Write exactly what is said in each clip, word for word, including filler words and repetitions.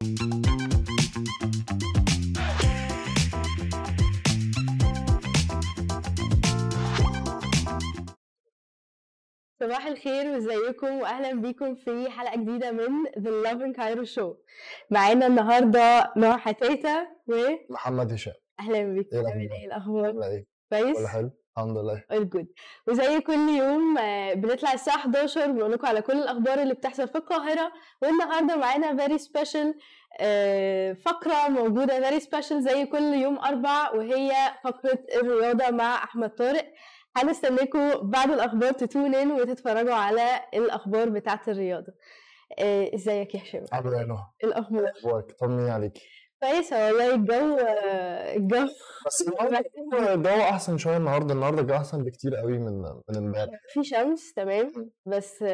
صباح الخير وازيكم واهلا بيكم في حلقه جديده من The Loving Cairo Show. معانا النهارده نوح تايتا ومحمد هشام. اهلا بيك. ايه الاخبار؟ كويس؟ كله حلو الحمد لله. الجود. وزي كل يوم بنطلع الساعه احداشر بنقول لكم على كل الاخبار اللي بتحصل في القاهره، والنهارده معانا فيري سبيشال فقره موجوده فيري سبيشال زي كل يوم اربع، وهي فقره الرياضه مع احمد طارق. هنستناكم بعد الاخبار تتونين وتتفرجوا على الاخبار بتاعه الرياضه. ازيك يا هشام؟ عامل ايه يا نهى؟ الاخبار اخبارك؟ طمني عليك. كويسه والله. الجو الجو بس الجو احسن شويه النهارده النهارده الجو احسن بكتير قوي من من امبارح. في شمس تمام، بس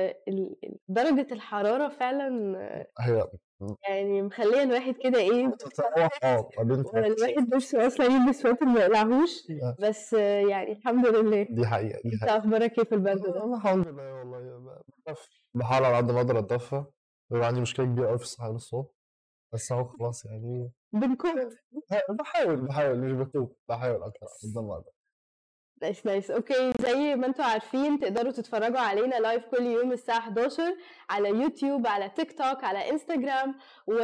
درجه الحراره فعلا هي يعني مخليه الواحد كده ايه اه الواحد مش اصلا يلبس سواتر ما يقلعهوش، بس يعني الحمد لله. دي حقيقه دي حقيقه. انت اخبارك ايه في البرد ده؟ الحمد لله والله بحاول على قد ما اقدر اتدفى. بيبقى عندي مشكله كبيره قوي في الصحيان الصبح، بس هو خلاص يعني بنكون بحاول بحاول مش بكون بحاول اكتر قدام بعض. نايس نايس اوكي. زي ما انتم عارفين تقدروا تتفرجوا علينا لايف كل يوم الساعه احداشر على يوتيوب، على تيك توك، على انستجرام، و...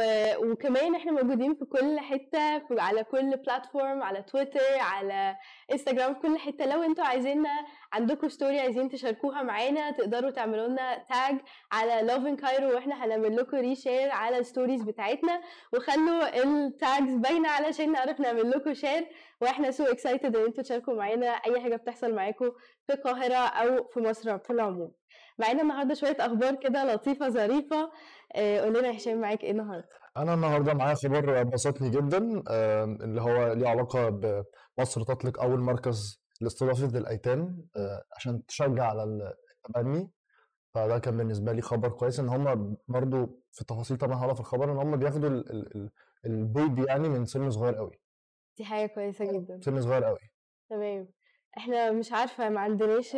وكمان احنا موجودين في كل حته، في... على كل بلاتفورم، على تويتر، على انستجرام، في كل حته. لو انتم عايزيننا عندكم ستوري عايزين تشاركوها معانا تقدروا تعملوا لنا تاج على Loving Cairo واحنا هنعمل لكم ريشير على الستوريز بتاعتنا، وخلوا التاجز باينه علشان نعرف نعمل لكم شير. واحنا سو اكسايتد ان انتوا تشاركوا معانا اي حاجه بتحصل معاكم في القاهره او في مصر في العموم. معانا النهارده شويه اخبار كده لطيفه ظريفه. آه قول لنا يا هشام معاك ايه النهارده؟ انا النهارده معايا خبر بسطني جدا، آه اللي هو ليه علاقه بمصر تطلق اول مركز لاستضافه الايتام آه عشان تشجع على التبني. فده كان بالنسبه لي خبر كويس ان هم برضو في التفاصيل طبعا هقولها في الخبر، ان هم بياخدوا البيبي يعني من سن صغير قوي. دي حاجه كويسه جدا. سن صغير قوي تمام. احنا مش عارفه ما عندناش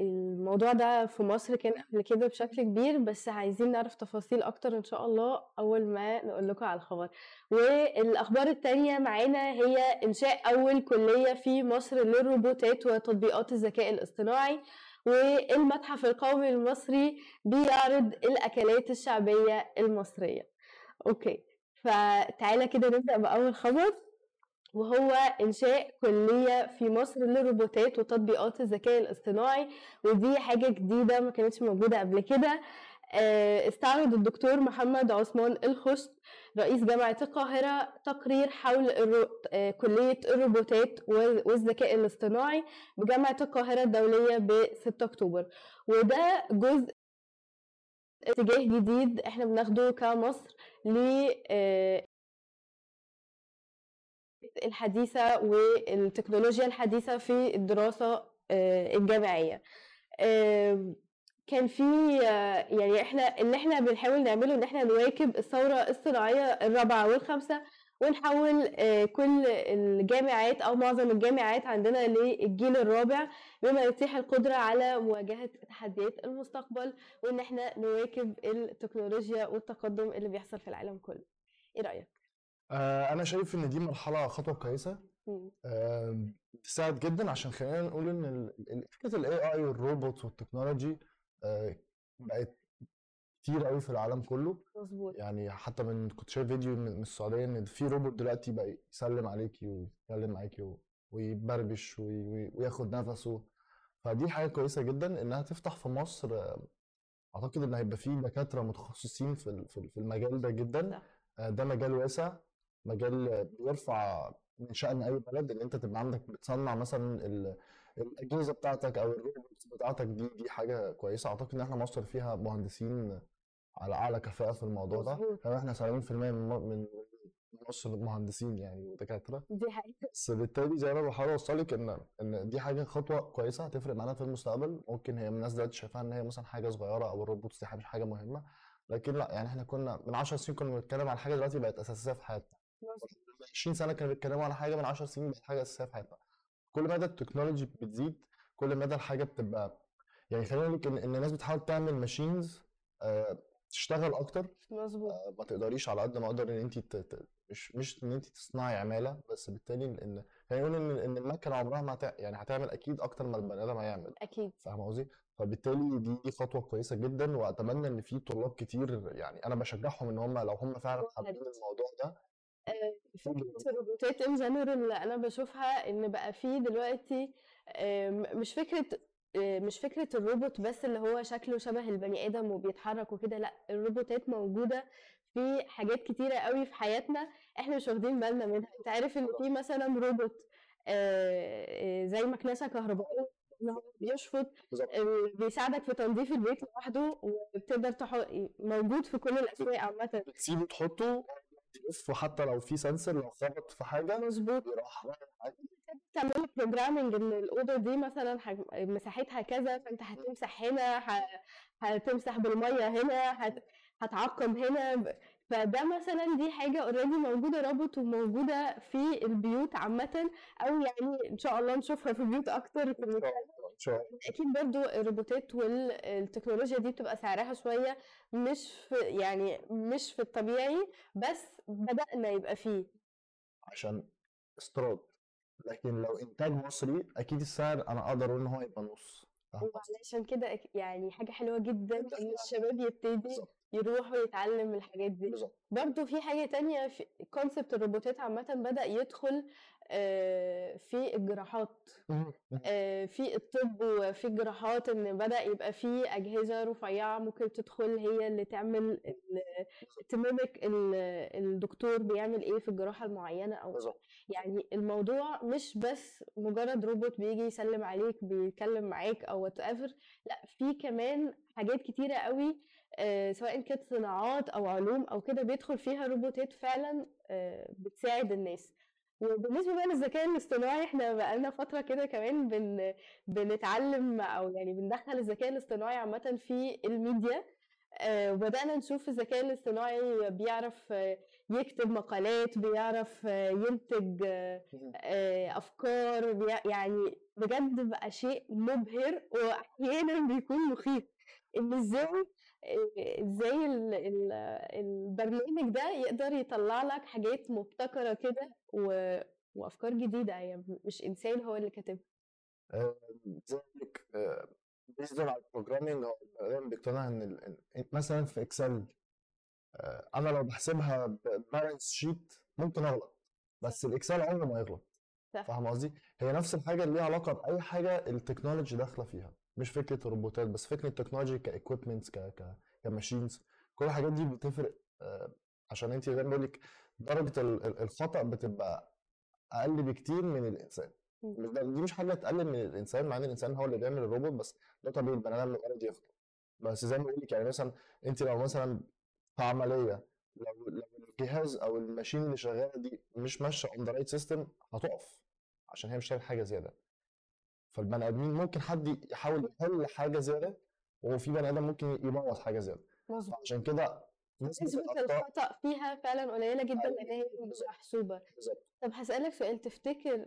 الموضوع ده في مصر كان قبل كده بشكل كبير، بس عايزين نعرف تفاصيل اكتر ان شاء الله اول ما نقول لكم على الخبر. والاخبار التانية معانا هي انشاء اول كليه في مصر للروبوتات وتطبيقات الذكاء الاصطناعي، والمتحف القومي المصري بيعرض الاكلات الشعبيه المصريه. اوكي فتعالى كده نبدأ بأول خبر، وهو إنشاء كلية في مصر للروبوتات وتطبيقات الذكاء الاصطناعي، ودي حاجة جديدة ما كانتش موجودة قبل كده. استعرض الدكتور محمد عثمان الخشت رئيس جامعة القاهرة تقرير حول كلية الروبوتات والذكاء الاصطناعي بجامعة القاهرة الدولية ب ستة أكتوبر، وده جزء اتجاه جديد احنا بناخده كمصر للحديثة والتكنولوجيا الحديثة في الدراسة الجامعية. كان في يعني احنا اللي احنا بنحاول نعمله ان احنا نواكب الثورة الصناعية الرابعة والخامسة، ونحول كل الجامعات او معظم الجامعات عندنا للجيل الرابع، بما يتيح القدره على مواجهه تحديات المستقبل، وان احنا نواكب التكنولوجيا والتقدم اللي بيحصل في العالم كله. ايه رايك؟ آه انا شايف ان دي مرحله خطوه كويسه آه تساعد جدا، عشان خلينا نقول ان فكره الاي اي والروبوت والتكنولوجي آه بقت كتير قوي في العالم كله. مظبوط. يعني حتى من كنت شايف فيديو من السعوديه ان في روبوت دلوقتي بقى يسلم عليكي ويتكلم معاكي ويبربش وياخد نفسه، فدي حاجه كويسه جدا انها تفتح في مصر. اعتقد ان هيبقى في دكاتره متخصصين في في المجال ده جدا. ده مجال واسع، مجال بيرفع من شأن اي بلد ان انت تبقى عندك بتصنع مثلا الاجهزه بتاعتك او الروبوتس بتاعتك. دي دي حاجه كويسه. اعتقد ان احنا مصر فيها مهندسين على اعلى كفاءه في الموضوع ده، فاحنا سبعين بالمية من مصر مهندسين يعني ودكاتره. دي حقيقه. بس بالتالي زي ما انا بحاول اوصلك ان ان دي حاجه خطوه كويسه هتفرق معانا في المستقبل. ممكن هي الناس دلوقتي شايفاها ان هي مثلا حاجه صغيره او الروبوتس دي مش حاجه مهمه، لكن لا يعني احنا كنا من عشر سنين كنا بنتكلم على حاجه دلوقتي بقت اساسيه في حياتنا. من عشرين سنة كانوا بيتكلموا على حاجه من عشر سنين بقت حاجه اساسيه في حياتنا. كل مدى التكنولوجي بتزيد كل مدى الحاجه بتبقى يعني خلينا نقول ان الناس بتحاول تعمل ماشينز تشتغل اكتر مظبوط. آه ما تقدريش على قد ما اقدر ان انت تت... مش مش ان انت تصنعي عماله بس، بالتالي لان هيقول ان ان المكنه عمرها ما هت... يعني هتعمل اكيد اكتر ما البني ادم هيعمل اكيد، فاهمه قصدي؟ فبالتالي دي دي خطوه كويسه جدا، واتمنى ان في طلاب كتير يعني انا بشجعهم ان هم لو هم فعلا حابين الموضوع ده. فكرة الروبوتات ان جنرال انا بشوفها ان بقى فيه دلوقتي مش فكره مش فكره الروبوت بس اللي هو شكله شبه البني ادم وبيتحرك وكده، لا الروبوتات موجوده في حاجات كتيره قوي في حياتنا احنا مش واخدين بالنا منها. انت عارف ان في مثلا روبوت زي مكنسه كهربائيه اللي هو بيشفط بيساعدك في تنظيف البيت لوحده، وبتقدر موجود في كل الاسواق عامه، بتسيبه تحطه تلف وحتى لو في سنسر لو خبط في حاجه مظبوط يروح عادي. تعمل بروجرامنج ان الاوضه دي مثلا مساحتها كذا فانت هتمسح هنا، هتمسح بالميه هنا، هت... هتعقم هنا. فده مثلا دي حاجه اوريدي موجوده رابط وموجوده في البيوت عامه، او يعني ان شاء الله نشوفها في بيوت اكتر في المستقبل ان شاء الله. اكيد برضو الروبوتات والتكنولوجيا دي بتبقى سعرها شويه مش في يعني مش في الطبيعي، بس بدأنا يبقى فيه عشان استيراد، لكن لو انتاج مصري اكيد السعر انا اقدر ان هو يبقى نص. وعلشان كده يعني حاجه حلوه جدا ان الشباب يبتدي يروح ويتعلم الحاجات دي. برضو في حاجه تانية في كونسبت الروبوتات عامه بدا يدخل في الجراحات، في الطب وفي الجراحات، ان بدا يبقى في اجهزه رفيعه ممكن تدخل هي اللي تعمل تمامك الدكتور بيعمل ايه في الجراحه المعينه، او يعني الموضوع مش بس مجرد روبوت بيجي يسلم عليك بيتكلم معاك او وات ايفر، لا في كمان حاجات كتيره قوي سواء كانت صناعات او علوم او كده بيدخل فيها روبوتات فعلا بتساعد الناس. وبالنسبه بقى للذكاء الاصطناعي احنا بقالنا فتره كده كمان بن بنتعلم او يعني بندخل الذكاء الاصطناعي عامه في الميديا، وبدانا نشوف الذكاء الاصطناعي بيعرف يكتب مقالات، بيعرف ينتج افكار، يعني بجد بقى شيء مبهر واحيانا بيكون مخيف ان ازاي ازاي البرنامج ده يقدر يطلع لك حاجات مبتكره كده وافكار جديده، يعني مش انسان هو اللي كاتبها. ذلك بيزد على البروجرامينج او البرنامج بيقتنع ان مثلا في اكسل انا لو بحسبها بالبالانس شيت ممكن اغلط بس الاكسل عمره ما يغلط، فاهم قصدي؟ هي نفس الحاجه اللي ليها علاقه باي حاجه التكنولوجي داخله فيها، مش فكره الروبوتات بس، فكره التكنولوجي كايكويبمنتس ك كماشينز، كل الحاجات دي بتفرق. عشان انت زي ما بقول لك درجه الخطا بتبقى اقل بكتير من الانسان. دي مش حاجه تقلل من الانسان مع ان الانسان هو اللي بيعمل الروبوت، بس ده طبيعي البني ادم الارض يخطئ. بس زي ما بقول لك يعني مثلا انت لو مثلا في عمليه لو لو الجهاز او الماشين اللي شغاله دي مش ماشيه اون ذا رايت سيستم هتقف عشان هي مش هتعمل حاجه زياده. فالبني ادمين ممكن حد يحاول يحل حاجه زياده وفي بني ادم ممكن يبوظ حاجه زياده. عشان كده نسبة الخطأ فيها فعلا قليلة جدا لأن هي مش محسوبة. طب هسألك سؤال، تفتكر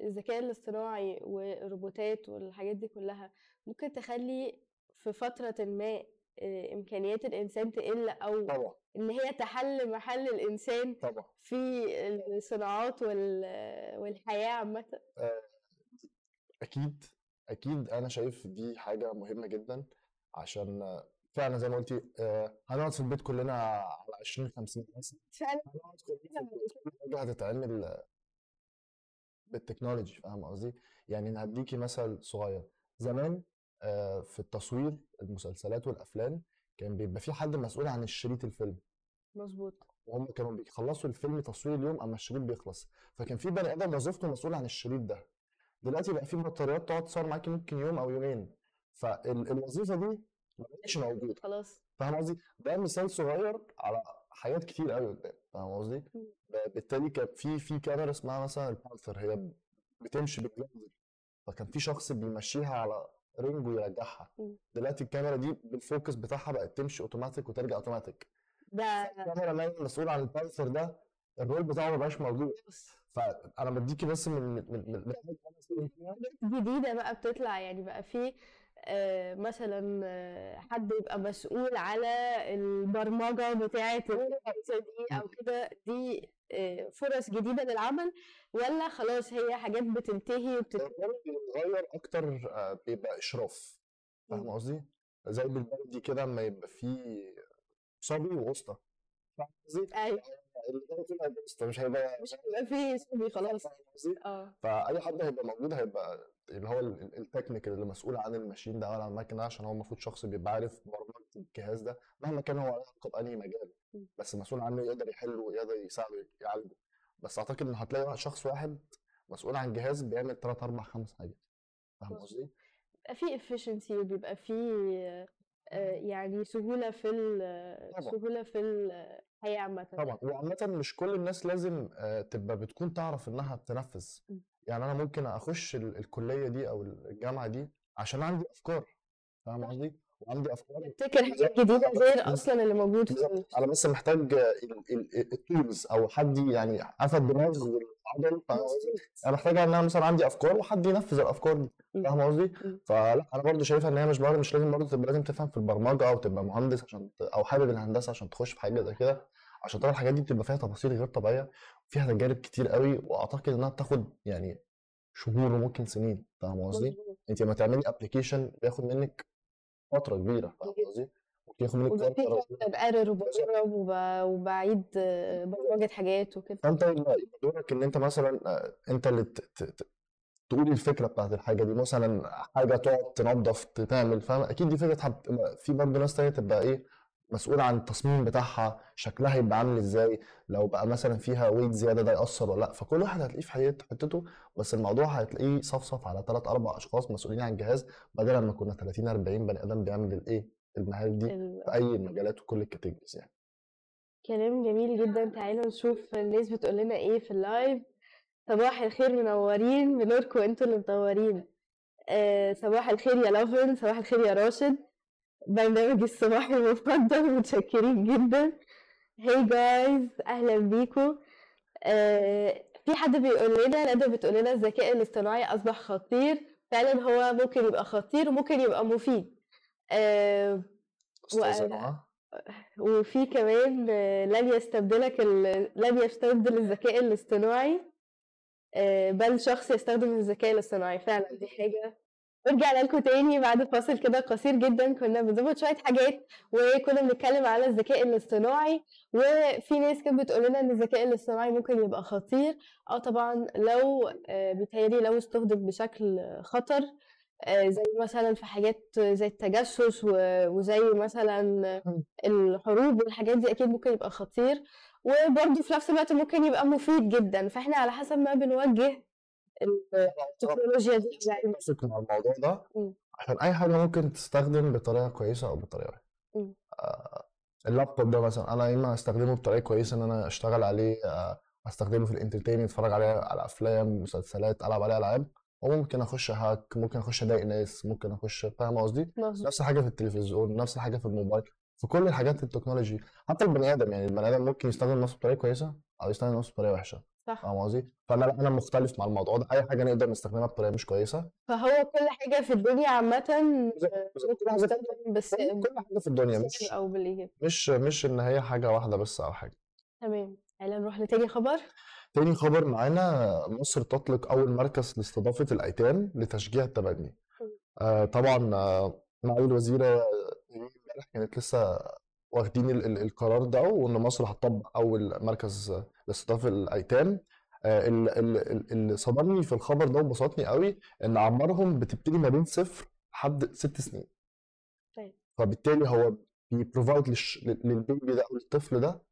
الذكاء الاصطناعي والروبوتات والحاجات دي كلها ممكن تخلي في فترة ما إمكانيات الإنسان تقل أو طبعا. إن هي تحل محل الإنسان طبعا. في الصناعات والحياة عامة؟ أكيد أكيد أنا شايف دي حاجة مهمة جدا عشان فعلا زي ما قلتي هنقعد في البيت كلنا على عشرين خمسين مثلا فعلا كلنا هتتعمل بالتكنولوجي، فاهم قصدي؟ يعني هديكي مثل صغير، زمان في التصوير المسلسلات والافلام كان بيبقى في حد مسؤول عن الشريط الفيلم مظبوط، وهم كانوا بيخلصوا الفيلم تصوير اليوم اما الشريط بيخلص، فكان في بني ادم وظيفته مسؤول عن الشريط ده. دلوقتي بقى في بطاريات تقعد تصور معاكي ممكن يوم او يومين، فالوظيفه دي مش موجود خلاص، فاهم قصدي؟ ده مثال صغير على حاجات كتير قوي قدام، فاهم قصدي؟ بالتالي كان في في كاميرا اسمها مثلا البانثر هي بتمشي بالجلد، فكان في شخص بيمشيها على رينج ويرجعها. دلوقتي الكاميرا دي بالفوكس بتاعها بقت تمشي اوتوماتيك وترجع اوتوماتيك. ده الكاميرا مين مسؤول عن البانثر ده؟ الرول بتاعه ما بقاش موجود. فانا بديكي بس من من من جديده بقى بتطلع، يعني بقى في مثلا حد يبقى مسؤول على البرمجه بتاعه الرئيسه دي او كده، دي فرص جديده للعمل ولا خلاص هي حاجات بتنتهي وبتتغير اكتر؟ بيبقى اشراف، فاهم قصدي؟ زي بالبلدي كده اما يبقى فيه صبي ووسطى، فاهم قصدي؟ ايوه الوسطى مش هيبقى مش هيبقى فيه صبي خلاص، اه فاي حد هيبقى موجود هيبقى اللي هو التكنيكال اللي مسؤول عن الماشين ده ولا عن الماكينه، عشان هو المفروض شخص بيبقى عارف برمجه الجهاز ده مهما كان هو علاقه بأنهي مجال، بس مسؤول عنه يقدر يحله يقدر يساعده يعالجه. بس اعتقد ان هتلاقي شخص واحد مسؤول عن جهاز بيعمل ثلاثة أربعة خمسة حاجات، فاهم قصدي؟ بيبقى فيه efficiency وبيبقى فيه يعني سهوله في السهوله في الحياه عامه. طبعا وعامه مش كل الناس لازم تبقى بتكون تعرف انها بتنفذ، يعني انا ممكن اخش الكليه دي او الجامعه دي عشان عندي افكار، فاهم قصدي؟ وعندي افكار بتفتكر حاجات جديده غير اصلا اللي موجود في، انا بس محتاج التولز او حد يعني افد دماغ والعضل، انا محتاج ان انا مثلا عندي افكار وحد ينفذ الافكار دي، فاهم قصدي؟ فلا انا برضو شايفها ان هي مش برضو مش لازم برضو تبقى لازم تفهم في البرمجه او تبقى مهندس عشان او حابب الهندسه عشان تخش في حاجه زي كده، عشان طبعا الحاجات دي بتبقى فيها تفاصيل غير طبيعيه وفيها تجارب كتير قوي، واعتقد انها بتاخد يعني شهور وممكن سنين، فاهم قصدي؟ انت لما تعملي ابلكيشن بياخد منك فتره كبيره، فاهم قصدي؟ وبياخد منك فتره بقرر وبجرب وبعيد برمجه حاجات وكده، فانت دورك ان انت مثلا انت اللي تقولي الفكره بتاعت الحاجه دي، مثلا حاجه تقعد تنظف تعمل، فاهم؟ اكيد دي فكره حب... في برضه ناس ثانيه تبقى ايه مسؤول عن التصميم بتاعها، شكلها هيبقى عامل ازاي، لو بقى مثلا فيها ويت زياده ده ياثر ولا لا، فكل واحد هتلاقيه في حياته حتته، بس الموضوع هتلاقيه صفصف على ثلاث اربع اشخاص مسؤولين عن الجهاز بدل ما كنا ثلاثين أربعين بني ادم بيعمل الايه المهام دي في اي مجالات وكل الكاتيجوريز. يعني كلام جميل جدا، تعالوا نشوف الناس بتقول لنا ايه في اللايف. صباح الخير، منورين، بنوركم انتوا اللي منورين. أه صباح الخير يا لافن، صباح الخير يا راشد، برنامج الصباح المفضل، متشكرين جدا. هاي hey جايز، اهلا بيكم. أه في حد بيقول لنا، ندى بتقول لنا الذكاء الاصطناعي اصبح خطير. فعلا هو ممكن يبقى خطير وممكن يبقى مفيد. أه وفي كمان لن يستبدلك لن يستبدل الذكاء الاصطناعي، بل شخص يستخدم الذكاء الاصطناعي. فعلا دي حاجه ارجع لكم تاني بعد فاصل كده قصير جدا، كنا بنظبط شويه حاجات وكنا بنتكلم على الذكاء الاصطناعي، وفي ناس كانت بتقول لنا ان الذكاء الاصطناعي ممكن يبقى خطير. اه طبعا لو بيتهيألي لو استخدم بشكل خطر، زي مثلا في حاجات زي التجسس وزي مثلا الحروب والحاجات دي، اكيد ممكن يبقى خطير، وبرضه في نفس الوقت ممكن يبقى مفيد جدا. فاحنا على حسب ما بنوجه التكنولوجيا دي يعني نمسك مع الموضوع ده، عشان اي حاجه ممكن تستخدم بطريقه كويسه او بطريقه وحشه. اللابتوب ده مثلا انا اما استخدمه بطريقه كويسه ان انا اشتغل عليه، استخدمه في الانترتينمنت، اتفرج عليه على افلام مسلسلات، العب عليه العاب، وممكن اخش هاك، ممكن اخش اضايق ناس، ممكن اخش، فاهم قصدي؟ نفس الحاجه في التلفزيون، نفس الحاجه في الموبايل، في كل الحاجات التكنولوجي. حتى البني ادم يعني البني ادم ممكن يستخدم نفسه بطريقه كويسه او يستخدم نفسه بطريقه وحشه، فاهم قصدي؟ فانا انا مختلف مع الموضوع ده، اي حاجه نقدر نستخدمها بطريقه مش كويسه، فهو كل حاجه في الدنيا عامه، بس كل حاجه في الدنيا مش او بالايجاب، مش مش ان هي حاجه واحده بس او حاجه. تمام، يلا نروح لتاني خبر. تاني خبر معانا، مصر تطلق اول مركز لاستضافه الايتام لتشجيع التبني. آه طبعا آه مع الوزيره امبارح كانت لسه واخدين القرار ده، وان مصر هتطبق اول مركز لاستضافه الايتام. اللي صدمني في الخبر ده وبسطني قوي ان اعمارهم بتبتدي ما بين صفر لحد ست سنين. طيب فبالتالي هو بيبروفايد للبيبي ده او الطفل ده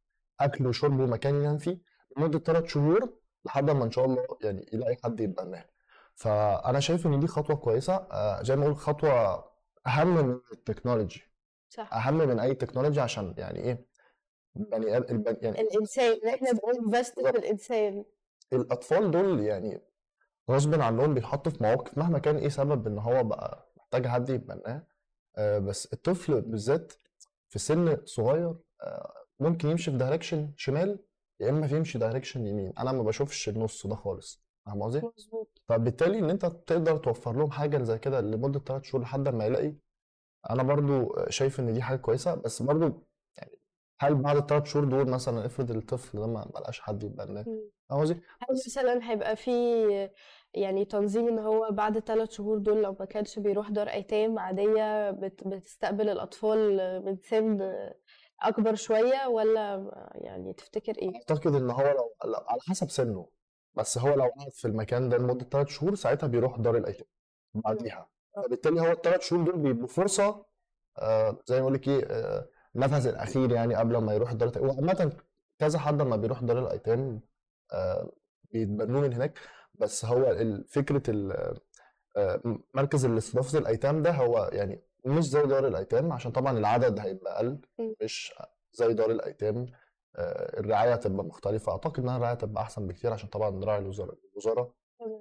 اكل وشرب ومكان ينام فيه لمده ثلاث شهور لحد ما ان شاء الله يعني يلاقي حد يبقى معاه. فانا شايف ان دي خطوه كويسه، زي ما اقول خطوه اهم من التكنولوجي، صح. اهم من اي تكنولوجيا، عشان يعني ايه يعني, يعني الانسان، احنا بننفست في الانسان. الاطفال دول يعني غصب عنهم بيتحطوا في مواقف مهما كان ايه سبب ان هو بقى محتاج حد يتبناه، آه بس الطفل بالذات في سن صغير آه ممكن يمشي في دايركشن شمال يا اما يمشي دايركشن يمين، انا ما بشوفش النص ده خالص، فاهم قصدي؟ فبالتالي ان انت تقدر توفر لهم حاجه زي كده لمده ثلاث شهور لحد ما يلاقي. انا برضو شايف ان دي حاجه كويسه، بس برضو يعني هل بعد الثلاث شهور دول مثلا افرض الطفل ده ما لقاش حد يبقى هناك، فاهم قصدي؟ هل مثلا هيبقى في يعني تنظيم ان هو بعد الثلاث شهور دول لو ما كانش بيروح دار ايتام عاديه بتستقبل الاطفال من سن اكبر شويه، ولا يعني تفتكر ايه؟ اعتقد ان هو لو على حسب سنه، بس هو لو قعد في المكان ده لمده ثلاث شهور ساعتها بيروح دار الايتام بعديها. فبالتالي هو الثلاث شهور دول بيبقوا فرصه آه زي ما اقول لك ايه آه المنفذ الاخير يعني قبل ما يروح دار الايتام. وعامه كذا حد لما بيروح دار الايتام آه بيتبنوه من هناك. بس هو فكره آه مركز الاستضافه الايتام ده هو يعني مش زي دار الايتام، عشان طبعا العدد هيبقى اقل، مش زي دار الايتام آه الرعايه هتبقى مختلفه. اعتقد انها الرعايه هتبقى احسن بكتير عشان طبعا نراعي الوزاره الوزاره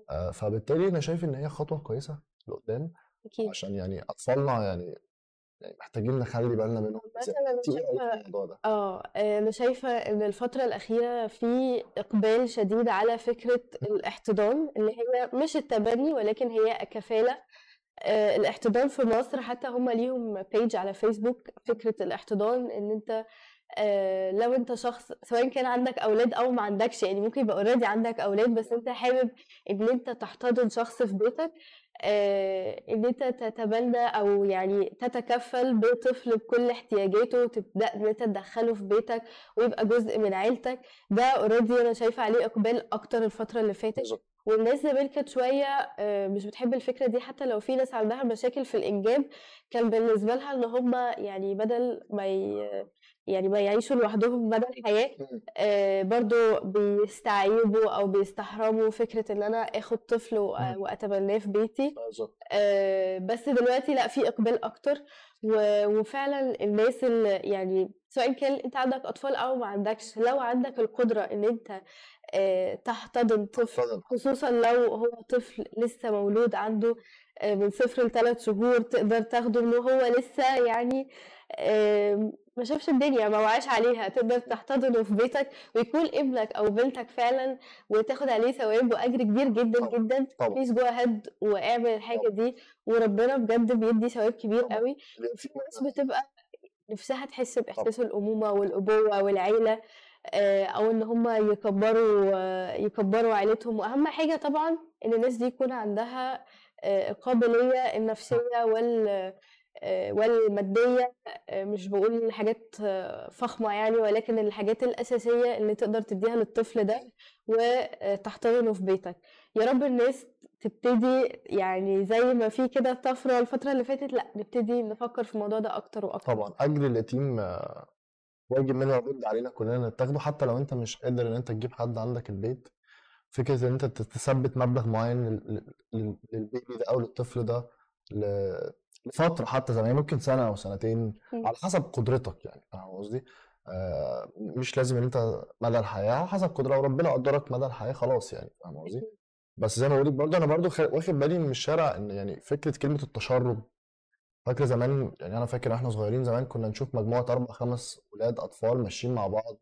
آه فبالتالي انا شايف ان هي خطوه كويسه لقدام عشان يعني اطفالنا يعني يعني محتاجين نخلي بالنا منهم. مثلا شايفه اه انا شايفه ان الفتره الاخيره في اقبال شديد على فكره الاحتضان اللي هي مش التبني ولكن هي كفاله. آه الاحتضان في مصر حتى هم ليهم بيج على فيسبوك، فكره الاحتضان ان انت آه لو انت شخص سواء كان عندك اولاد او ما عندكش، يعني ممكن يبقى اوريدي عندك اولاد بس انت حابب ان انت تحتضن شخص في بيتك، آه ان انت تتبنى او يعني تتكفل بطفل بكل احتياجاته وتبدا ان انت تدخله في بيتك ويبقى جزء من عيلتك. ده اوريدي انا شايفه عليه اقبال اكتر الفتره اللي فاتت، والناس زمان كانت شويه مش بتحب الفكره دي. حتى لو في ناس عندها مشاكل في الانجاب كان بالنسبه لها ان هم يعني بدل ما يعني ما يعيشوا لوحدهم مدى الحياه برضو بيستعيبوا او بيستحرموا فكره ان انا اخد طفل واتبناه في بيتي. بس دلوقتي لا، في اقبال اكتر، وفعلا الناس اللي يعني سواء كان انت عندك اطفال او ما عندكش، لو عندك القدره ان انت تحتضن طفل خصوصا لو هو طفل لسه مولود عنده من صفر لثلاث شهور، تقدر تاخده انه هو لسه يعني ما شافش الدنيا ما وعاش عليها، تقدر تحتضنه في بيتك ويكون ابنك او بنتك فعلا وتاخد عليه ثواب واجر كبير جدا طبعا. جدا بليز جو اهيد واعمل الحاجه طبعا. دي وربنا بجد بيدي ثواب كبير طبعا. قوي. في ناس بتبقى نفسها تحس باحساس الامومه والابوه والعيله او ان هم يكبروا يكبروا عائلتهم. واهم حاجه طبعا ان الناس دي يكون عندها القابليه النفسيه وال والماديه، مش بقول الحاجات فخمه يعني ولكن الحاجات الاساسيه اللي تقدر تديها للطفل ده وتحتضنه في بيتك. يا رب الناس تبتدي يعني زي ما في كده طفره الفتره اللي فاتت، لا نبتدي نفكر في الموضوع ده اكتر واكتر. طبعا اجر اليتيم واجب منه يرد علينا كلنا تاخده، حتى لو انت مش قادر ان انت تجيب حد عندك البيت. فكره ان انت تثبت مبلغ معين للبيبي ده او للطفل ده لفتره حتى زمان ممكن سنه او سنتين على حسب قدرتك، يعني فاهم قصدي؟ آه مش لازم ان انت مدى الحياه، على حسب قدرتك وربنا قدرك مدى الحياه خلاص، يعني فاهم قصدي؟ بس زي ما بقول لك برضه انا برضه واخد بالي من الشارع ان يعني فكره كلمه التشرد. فاكر زمان يعني انا فاكر احنا صغيرين زمان كنا نشوف مجموعه اربع خمس اولاد اطفال ماشيين مع بعض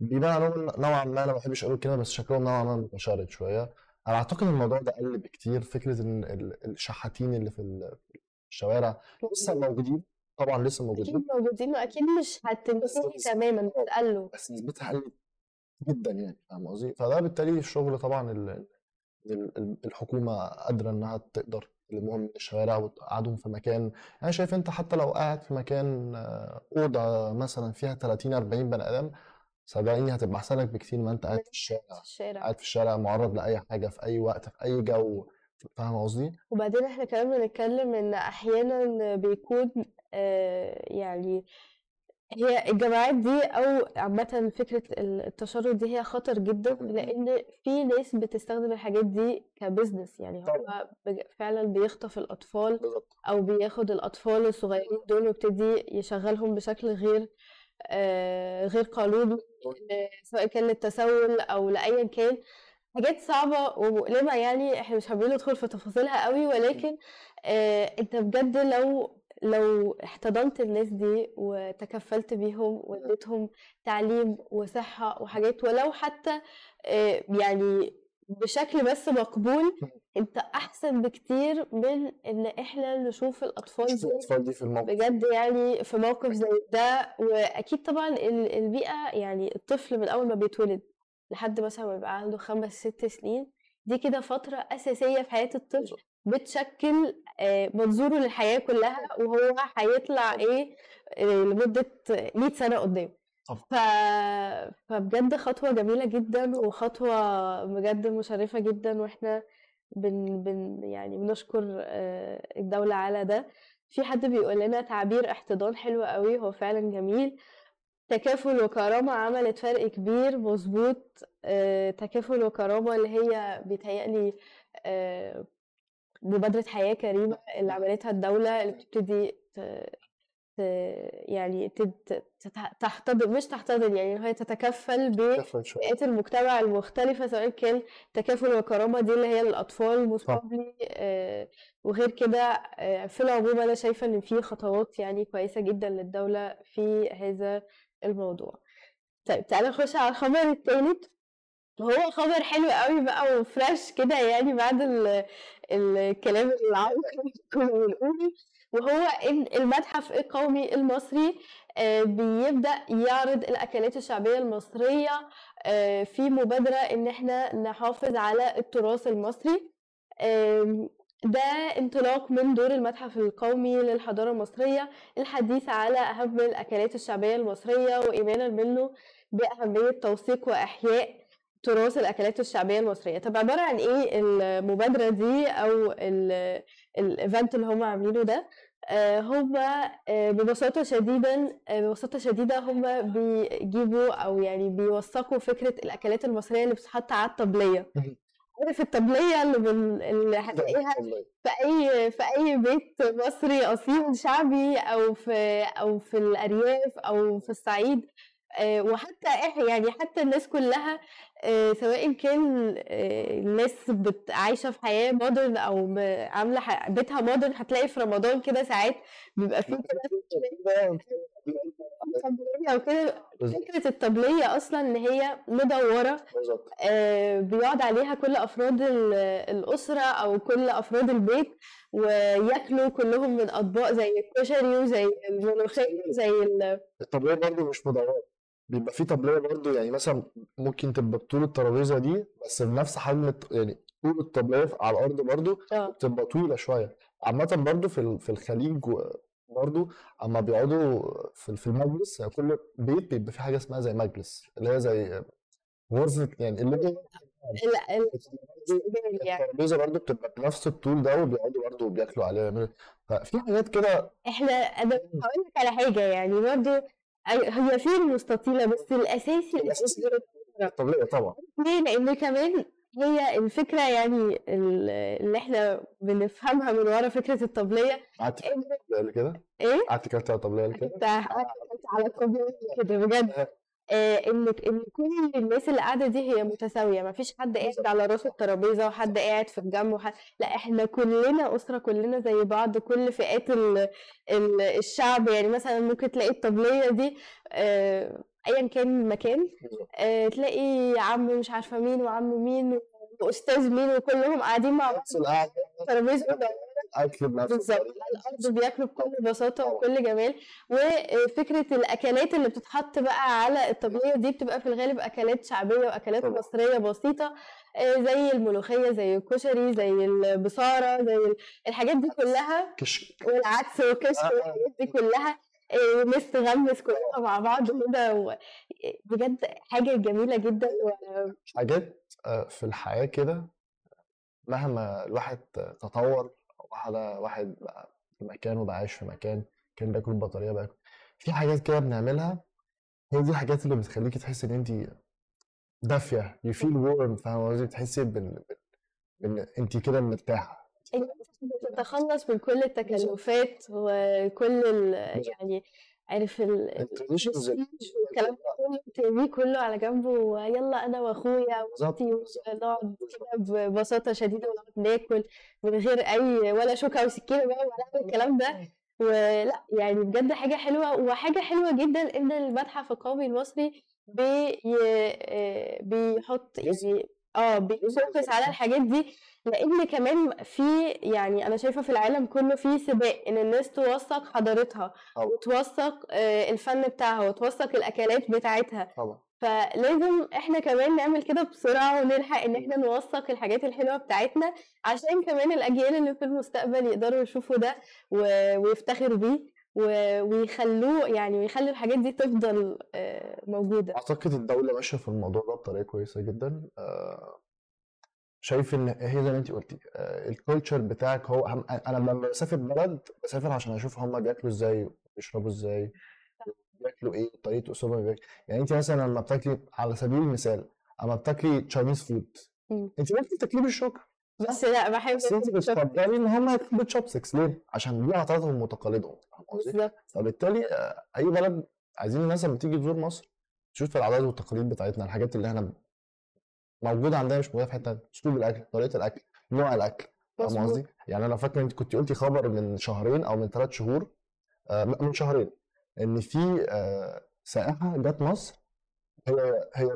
بيبان عليهم نوعا ما، انا ما بحبش اقول كده بس شكلهم نوعا ما متشرد شويه. انا اعتقد الموضوع ده قل بكتير. فكره ان الشحاتين اللي في الشوارع لسه موجودين، طبعا لسه موجودين اكيد موجودين واكيد مش هتنتهي تماما، بتقلوا بس نسبتها قلت جدا، يعني فاهم قصدي؟ فده بالتالي الشغل طبعا الحكومه قادره انها تقدر المهم من الشوارع وتقعدهم في مكان. انا شايف انت حتى لو قاعد في مكان اوضه مثلا فيها ثلاثين أربعين بني ادم صدقيني هتبقى احسن لك بكتير ما انت قاعد في الشارع. قاعد في الشارع معرض لاي حاجه في اي وقت في اي جو، فاهم قصدي؟ وبعدين احنا كمان بنتكلم ان احيانا بيكون آه يعني هي الجماعات دي او عامه فكره التشرد دي هي خطر جدا، لان في ناس بتستخدم الحاجات دي كبزنس. يعني هو فعلا بيخطف الاطفال او بياخد الاطفال الصغيرين دول ويبتدي يشغلهم بشكل غير آه غير قانوني، سواء كان للتسول او لاي كان. حاجات صعبه ومؤلمه، يعني احنا مش حابين ندخل في تفاصيلها قوي، ولكن آه انت بجد لو لو احتضنت الناس دي وتكفلت بيهم واديتهم تعليم وصحة وحاجات، ولو حتى يعني بشكل بس مقبول انت احسن بكتير من ان احنا نشوف الاطفال دي, الأطفال دي في الموقف. بجد يعني في موقف زي ده. واكيد طبعا البيئه يعني الطفل من اول ما بيتولد لحد مثلا ما يبقى عنده خمس ست سنين دي كده فتره اساسيه في حياه الطفل بتشكل منظوره للحياه كلها وهو هيطلع ايه لمده مئة سنه قدام. ف... فبجد خطوة جميلة جدا وخطوة بجد مشرفة جدا واحنا بن... بن... يعني بنشكر الدولة على ده. في حد بيقول لنا تعبير احتضان حلو قوي هو فعلا جميل. تكافل وكرامة عملت فرق كبير مظبوط. تكافل وكرامة اللي هي بيتهيألي مبادرة حياة كريمة اللي عملتها الدولة اللي بتبتدي ت... يعني تحتضن مش تحتضن يعني هي تتكفل بفئات المجتمع المختلفة سواء كان تكافل وكرامة دي اللي هي الأطفال مستقبلي وغير كده. في العموم أنا شايفة إن في خطوات يعني كويسة جدا للدولة في هذا الموضوع. طيب تعالى نخش على الخبر الثالث. هو خبر حلو قوي بقى وفريش كده يعني بعد ال... الكلام العميق اللي كنا بنقوله وهو ان المتحف القومي المصري بيبدا يعرض الاكلات الشعبيه المصريه في مبادره ان احنا نحافظ على التراث المصري. ده انطلاق من دور المتحف القومي للحضاره المصريه الحديث على اهم الاكلات الشعبيه المصريه وايمانا منه باهميه توثيق واحياء تراث الاكلات الشعبيه المصريه. طب عباره عن ايه المبادره دي او الايفنت اللي هم عاملينه ده؟ هم ببساطه شديدا ببساطه شديده هم بيجيبوا او يعني بيوثقوا فكره الاكلات المصريه اللي بتتحط على الطبليه. عارف الطبليه اللي بن... اللي هتلاقيها في اي في اي بيت مصري اصيل شعبي او في او في الارياف او في الصعيد وحتى إيه يعني حتى الناس كلها سواء كان الناس عايشة في حياة مودرن أو عاملة بيتها مودرن. هتلاقي في رمضان كده ساعات بيبقى فيه أو كده فكرة الطبلية أصلا إن هي مدورة بيقعد عليها كل أفراد الأسرة أو كل أفراد البيت وياكلوا كلهم من أطباق زي الكشري وزي الملوخية زي الطبلية برضه مش مدورة بيبقى في طبلية برضو يعني مثلا ممكن تبقى بطول الترابيزة دي بس بنفس حجم يعني طول الطبلية على الأرض برضو بتبقى طولة شوية. عامة برضو في في الخليج برضو اما بيقعدوا في في المجلس يعني كل بيت بيبقى في حاجة اسمها زي مجلس اللي هي زي غرفة يعني اللي الترابيزة برضو بتبقى بنفس الطول ده وبيقعدوا برضو وبياكلوا عليها. ففي حاجات كده احنا انا هقول لك على حاجة يعني برضو هي فيه المستطيلة بس الأساسي الأساسي الطبلية طبعا ليه؟ لأن كمان هي الفكرة يعني اللي احنا بنفهمها من ورا فكرة الطبلية. قعدت كده كده؟ ايه؟ قعدت كده على الطبلية كده؟ قعدت على الطبلية كده بجد ان ان كل الناس اللي قاعده دي هي متساويه مفيش حد قاعد على راس الترابيزه وحد قاعد في الجنب وحد لا احنا كلنا اسره كلنا زي بعض كل فئات ال... ال... الشعب يعني مثلا ممكن تلاقي الطبليه دي آه... ايا كان المكان آه... تلاقي عم مش عارفه مين وعم مين واستاذ مين وكلهم قاعدين مع بعض الترابيزه بالظبط الارض بياكلوا بكل بساطه وكل جمال. وفكره الاكلات اللي بتتحط بقى على الطبليه دي بتبقى في الغالب اكلات شعبيه واكلات طبعا. مصريه بسيطه زي الملوخيه زي الكشري زي البصاره زي الحاجات دي كلها كشك. والعدس والكشك والحاجات دي كلها نستغمس كلها مع بعض كده بجد حاجه جميله جدا. حاجات في الحياه كده مهما الواحد تطور على واحد في مكان وبقى عايش في مكان كان باكل بطاريه باكل في حاجات كده بنعملها هي دي الحاجات اللي بتخليكي تحسي ان انت دافيه يو فيل وورم فاهمه قصدي تحسي بال ان انت كده مرتاحه بتتخلص من كل التكلفات وكل يعني عارف التراديشنز والكلام ده كله على جنبه ويلا انا واخويا واختي نقعد كده ببساطه شديده ونقعد ناكل من غير اي ولا شوكه وسكينه بقى ولا الكلام ده ولا يعني بجد حاجه حلوه. وحاجه حلوه جدا ان المتحف القومي المصري بي بيحط يعني اه بيفوكس على الحاجات دي، لان كمان في يعني انا شايفه في العالم كله في سباق ان الناس توثق حضارتها طبعا. وتوثق آه، الفن بتاعها وتوثق الاكلات بتاعتها طبعا. فلازم احنا كمان نعمل كده بسرعه ونلحق ان احنا نوثق الحاجات الحلوه بتاعتنا عشان كمان الاجيال اللي في المستقبل يقدروا يشوفوا ده و- ويفتخروا بيه و- ويخلوه يعني ويخلي الحاجات دي تفضل آه، موجوده. اعتقد الدوله ماشيه في الموضوع ده بطريقه كويسه جدا. آه... شايف ان هي زي ما انت قلتي الكلتشر بتاعك هو اهم. انا لما بسافر بلد بسافر عشان اشوف هم بياكلوا ازاي وبيشربوا ازاي بياكلوا ايه طريقه اسلوبهم بياكل. يعني انت مثلا لما بتاكلي على سبيل المثال اما بتاكلي تشاينيز فود انت ممكن تاكلي بالشوكه بس لا بحب انت بتفضلي ان هم ياكلوا بالشوبسكس. ليه؟ عشان دي عاداتهم وتقاليدهم بالظبط. فبالتالي اي بلد عايزين الناس لما تيجي تزور مصر تشوف العادات والتقاليد بتاعتنا، الحاجات اللي احنا موجود عندها مش موجوده في حته. اسلوب الاكل، طريقه الاكل، نوع الاكل، فاهم قصدي؟ يعني انا فاكر انت كنت قلتي خبر من شهرين او من ثلاث شهور آه من شهرين ان في آه سائحه جت مصر، هي هي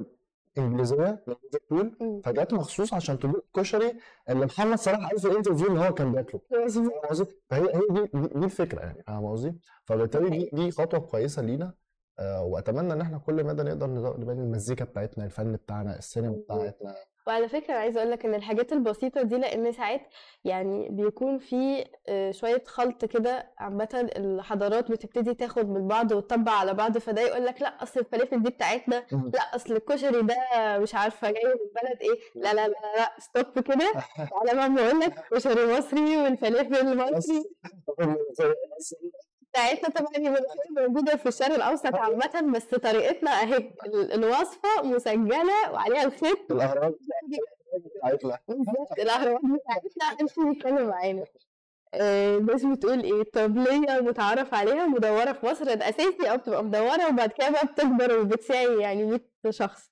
انجليزيه من ليفربول، فجت مخصوص عشان تدوق كشري اللي محمد صلاح قال في الانترفيو ان هو كان بياكله، فاهم قصدي؟ فهي هي دي, دي الفكره يعني، فاهم قصدي؟ فبالتالي دي, دي خطوه كويسه لينا. آه، واتمنى ان احنا كل مدى نقدر نبين المزيكا بتاعتنا، الفن بتاعنا، السينما بتاعتنا. وعلى فكره عايزه اقول لك ان الحاجات البسيطه دي لان ساعات يعني بيكون في شويه خلط كده عامه، الحضارات بتبتدي تاخد من بعض وتطبق على بعض، فده يقول لك لا اصل الفلافل دي بتاعتنا، لا اصل الكشري ده مش عارفه جاي من بلد ايه، لا لا لا لا ستوب كده على ما بقول لك كشري مصري والفلافل مصري بتاعتنا طبعا موجوده في الشرق الاوسط عامه، بس طريقتنا اهي الوصفه مسجله وعليها الخط الاهرام بتاعتنا الاهرام بتاعتنا احنا بنتكلم معانا. الناس بتقول ايه الطبليه متعرف عليها مدوره في مصر، ده اساسي او بتبقى مدوره وبعد كده بقى بتكبر وبتساعي يعني مية شخص.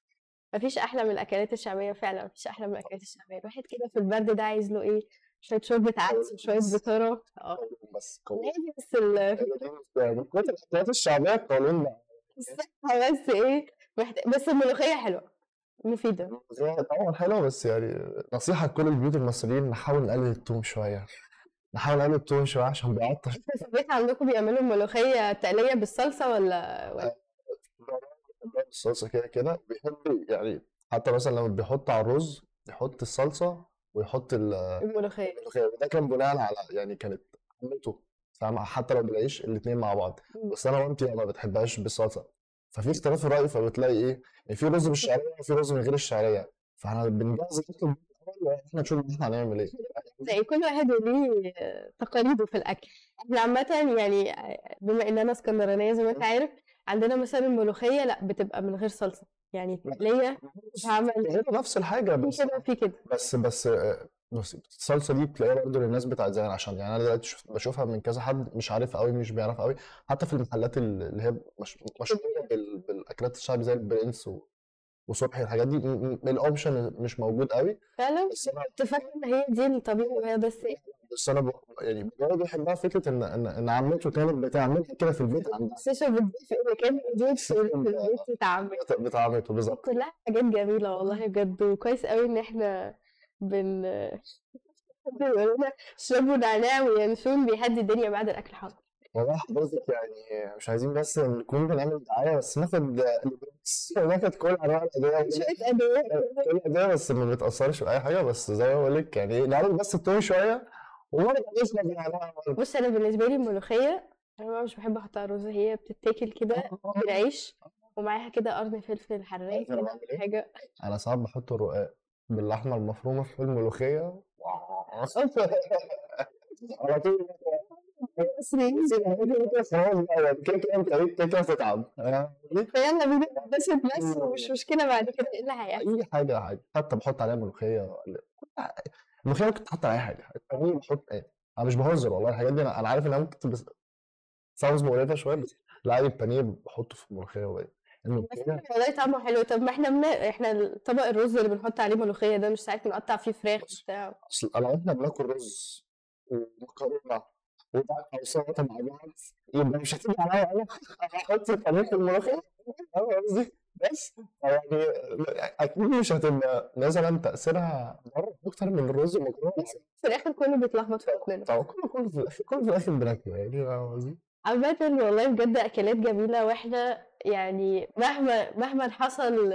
مفيش احلى من الاكلات الشعبيه فعلا، مفيش احلى من الاكلات الشعبيه. الواحد كده في البرد ده عايز له ايه؟ شوية شوربة عدس وشوية بطارة. اه بس لازم بس الحاجات الشعبية قولوا لنا بس ايه بس الملوخية حلوة مفيدة. الملوخية طبعا حلوة بس يعني نصيحة لكل البيوت المصريين نحاول نقلل التوم شوية، نحاول نقلل التوم شوية عشان بيعطر. في البيت عندكم بيعملوا ملوخية تقلية بالصلصة ولا ولا بالصلصة كده كده بيحب يعني حتى مثلا لما بيحط على الرز يحط الصلصة ويحط الملوخيه. الملوخيه ده كان بناء على يعني كانت عمته سامعه حتى لو بالعيش الاثنين مع بعض، بس انا وانتي ما بتحبهاش بالصلصه ففي اختلاف في الراي، فبتلاقي ايه في رز بالشعريه وفي رز من غير الشعريه، فاحنا بنجهز كتب احنا نشوف احنا هنعمل ايه. زي كل واحد ليه تقاليده في الاكل. احنا عامه يعني بما ان انا اسكندرانيه زي ما انت عارف عندنا مثلا الملوخيه لا بتبقى من غير صلصه يعني ليه هعمل نفس الحاجه بس كده في كده بس بس الصلصه دي بتلاقيها برده للناس بتاع زمان عشان يعني انا دلوقتي بشوفها من كذا حد مش عارف قوي مش بيعرف قوي حتى في المحلات اللي هي مشهوره بالاكلات الشعبيه زي البرنس وصبحي الحاجات دي الاوبشن مش موجود قوي فعلا. اتفقنا ان هي دي الطبيعي وهي بس بس انا ب... يعني بجد بحبها فكره ان ان ان عمته كانت بتعملها كده في البيت عندها الشاشه بتضيف ايه كان موجود في البيت بتاعها بتاعته بالظبط. كلها حاجات جميله والله بجد، وكويس قوي ان احنا بن بنقولنا شربوا نعناع وينسون بيهدي الدنيا بعد الاكل حاضر والله حضرتك. يعني مش عايزين بس نكون بنعمل دعايه بس ناخد البريكس وناخد كل انواع الادويه شويه ادويه كل ادويه بس ما بتاثرش باي حاجه، بس زي ما بقول لك يعني نعمل بس التوم شويه. بص انا بالنسبه لي الملوخيه انا مش بحب احطها رز، هي بتتاكل كده بالعيش ومعاها كده قرن فلفل حراق كده حاجه. انا صعب بحط الرقاق باللحمه المفرومه في الملوخيه على طول مصري بس بس ومش مشكله بعد كده ايه اللي هيحصل اي حاجه عادي. حتى بحط عليها ملوخيه الملوخيه ممكن تحط على اي حاجه انا بحط ايه انا مش بهزر والله الحاجات دي انا انا عارف انها ممكن بس ساوز مقرفه شويه بس لا عادي البانيه بحطه في الملوخيه وايه الملوخيه والله طعمه حلو. طب ما احنا منا... احنا طبق الرز اللي بنحط عليه ملوخيه ده مش ساعات بنقطع فيه فراخ بتاع اصل احنا بناكل رز ومكرونه وبعد سلطه مع بعض يبقى مش هتيجي عليا انا احط البانيه في الملوخيه. اه قصدي بس يعني اكيد مش هتبقى مثلا تاثيرها مره اكتر من الرز والمكرونه. في الاخر كله بيتلخبط في كلنا. طبعا كله كله في الاخر كله في الاخر بناكله يعني. فاهم عامة والله بجد اكلات جميله، واحنا يعني مهما مهما حصل،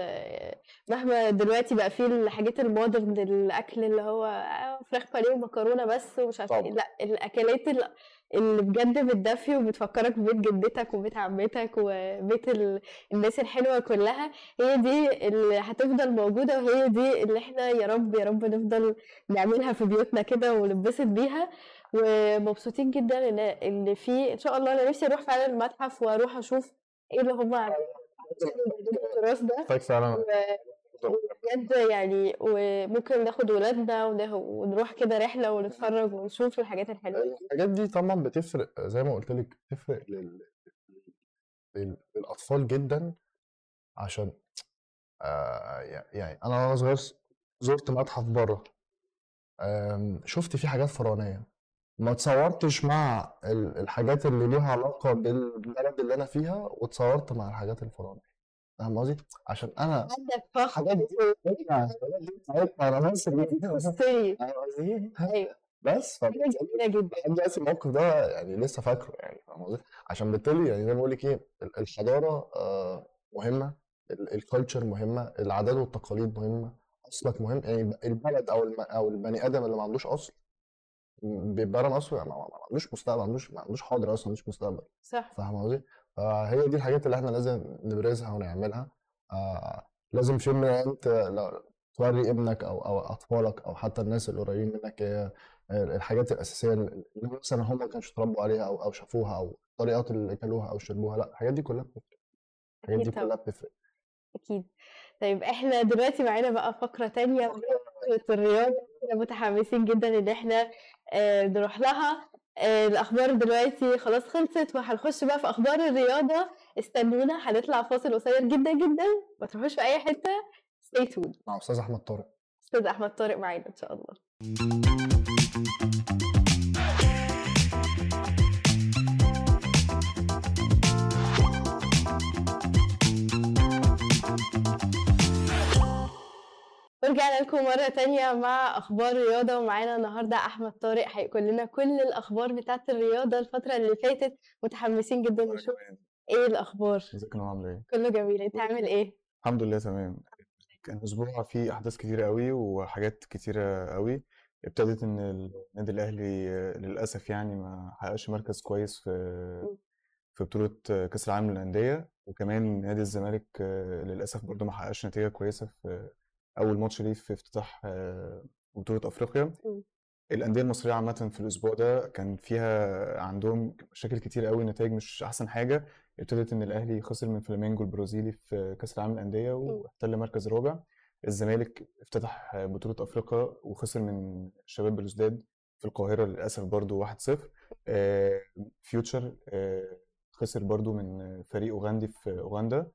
مهما دلوقتي بقى فيه الحاجات المودرن، الاكل اللي هو فراخ بانيه ومكرونه بس ومش عارف ايه، لا الاكلات اللي اللي بجد بتدفي وبتفكرك ببيت جدتك وبيت عمتك وبيت ال... الناس الحلوه كلها، هي دي اللي هتفضل موجوده، وهي دي اللي احنا يا رب يا رب نفضل نعملها في بيوتنا كده ونتبسط بيها. ومبسوطين جدا ان ان في ان شاء الله، انا نفسي اروح فعلا المتحف واروح اشوف ايه اللي هم عاملينه التراث ده بجد يعني. وممكن ناخد ولادنا ونروح كده رحله ونتفرج ونشوف الحاجات الحلوه. الحاجات دي طبعا بتفرق زي ما قلت لك، بتفرق لل... لل... للاطفال جدا، عشان آه يعني انا وانا صغير زرت متحف بره، آه شفت فيه حاجات فرعونيه ما اتصورتش مع الحاجات اللي ليها علاقه بالبلد اللي انا فيها، واتصورت مع الحاجات الفرعونيه. فاهم قصدي؟ عشان انا عندك فخر انا نفسي مستري ايوه بس فاهم جدا بحب الموقف ده يعني لسه فاكره يعني. فاهم قصدي؟ عشان بالتالي يعني زي ما بقول لك ايه، الحضاره مهمه، الكالتشر مهمه، العادات والتقاليد مهمه، اصلك مهم يعني. البلد او او البني ادم اللي ما عندوش اصل بيبقى ما اصله، ما عندوش مستقبل، ما عندوش ما عندوش حاضر اصلا، مش مستقبل. صح. فاهم قصدي؟ فهي دي الحاجات اللي احنا لازم نبرزها ونعملها. آه لازم في يوم انت لو توري ابنك او او اطفالك او حتى الناس اللي قريبين منك الحاجات الاساسيه اللي مثلا هم ما كانوش اتربوا عليها او او شافوها، او الطريقات اللي اكلوها او شربوها، لا الحاجات دي كلها بتفرق. الحاجات دي كلها بتفرق اكيد. طيب احنا دلوقتي معانا بقى فقره تانية في الرياضه، احنا متحمسين جدا ان احنا نروح لها. الاخبار دلوقتي خلاص خلصت وهنخش بقى في اخبار الرياضه. استنونا، هنطلع فاصل قصير جدا جدا، ما تروحوش في اي حته. stay tuned مع استاذ احمد طارق. استاذ احمد طارق معانا ان شاء الله. ورجعنا لكم مرة تانية مع أخبار رياضة، ومعانا النهاردة أحمد طارق هيقول لنا كل الأخبار بتاعة الرياضة الفترة اللي فاتت. متحمسين جدا نشوف إيه الأخبار. ازيك يا عامل إيه؟ كله جميل، أنت عامل إيه؟ الحمد لله تمام. كان أسبوع فيه أحداث كتيرة قوي وحاجات كتيرة قوي. ابتدت إن النادي الأهلي للأسف يعني ما حققش مركز كويس في في بطولة كأس العالم للأندية، وكمان نادي الزمالك للأسف برضه ما حققش نتيجة كويسة في اول ماتش ليه في افتتاح بطوله افريقيا. الانديه المصريه عامه في الاسبوع ده كان فيها عندهم مشاكل كتير قوي، نتائج مش احسن حاجه. ابتدت ان الاهلي خسر من فلامينجو البرازيلي في كاس العالم للانديه واحتل مركز رابع. الزمالك افتتح بطوله افريقيا وخسر من شباب بلوزداد في القاهره للاسف برضو واحد صفر. فيوتشر خسر برضو من فريق اوغندي في اوغندا.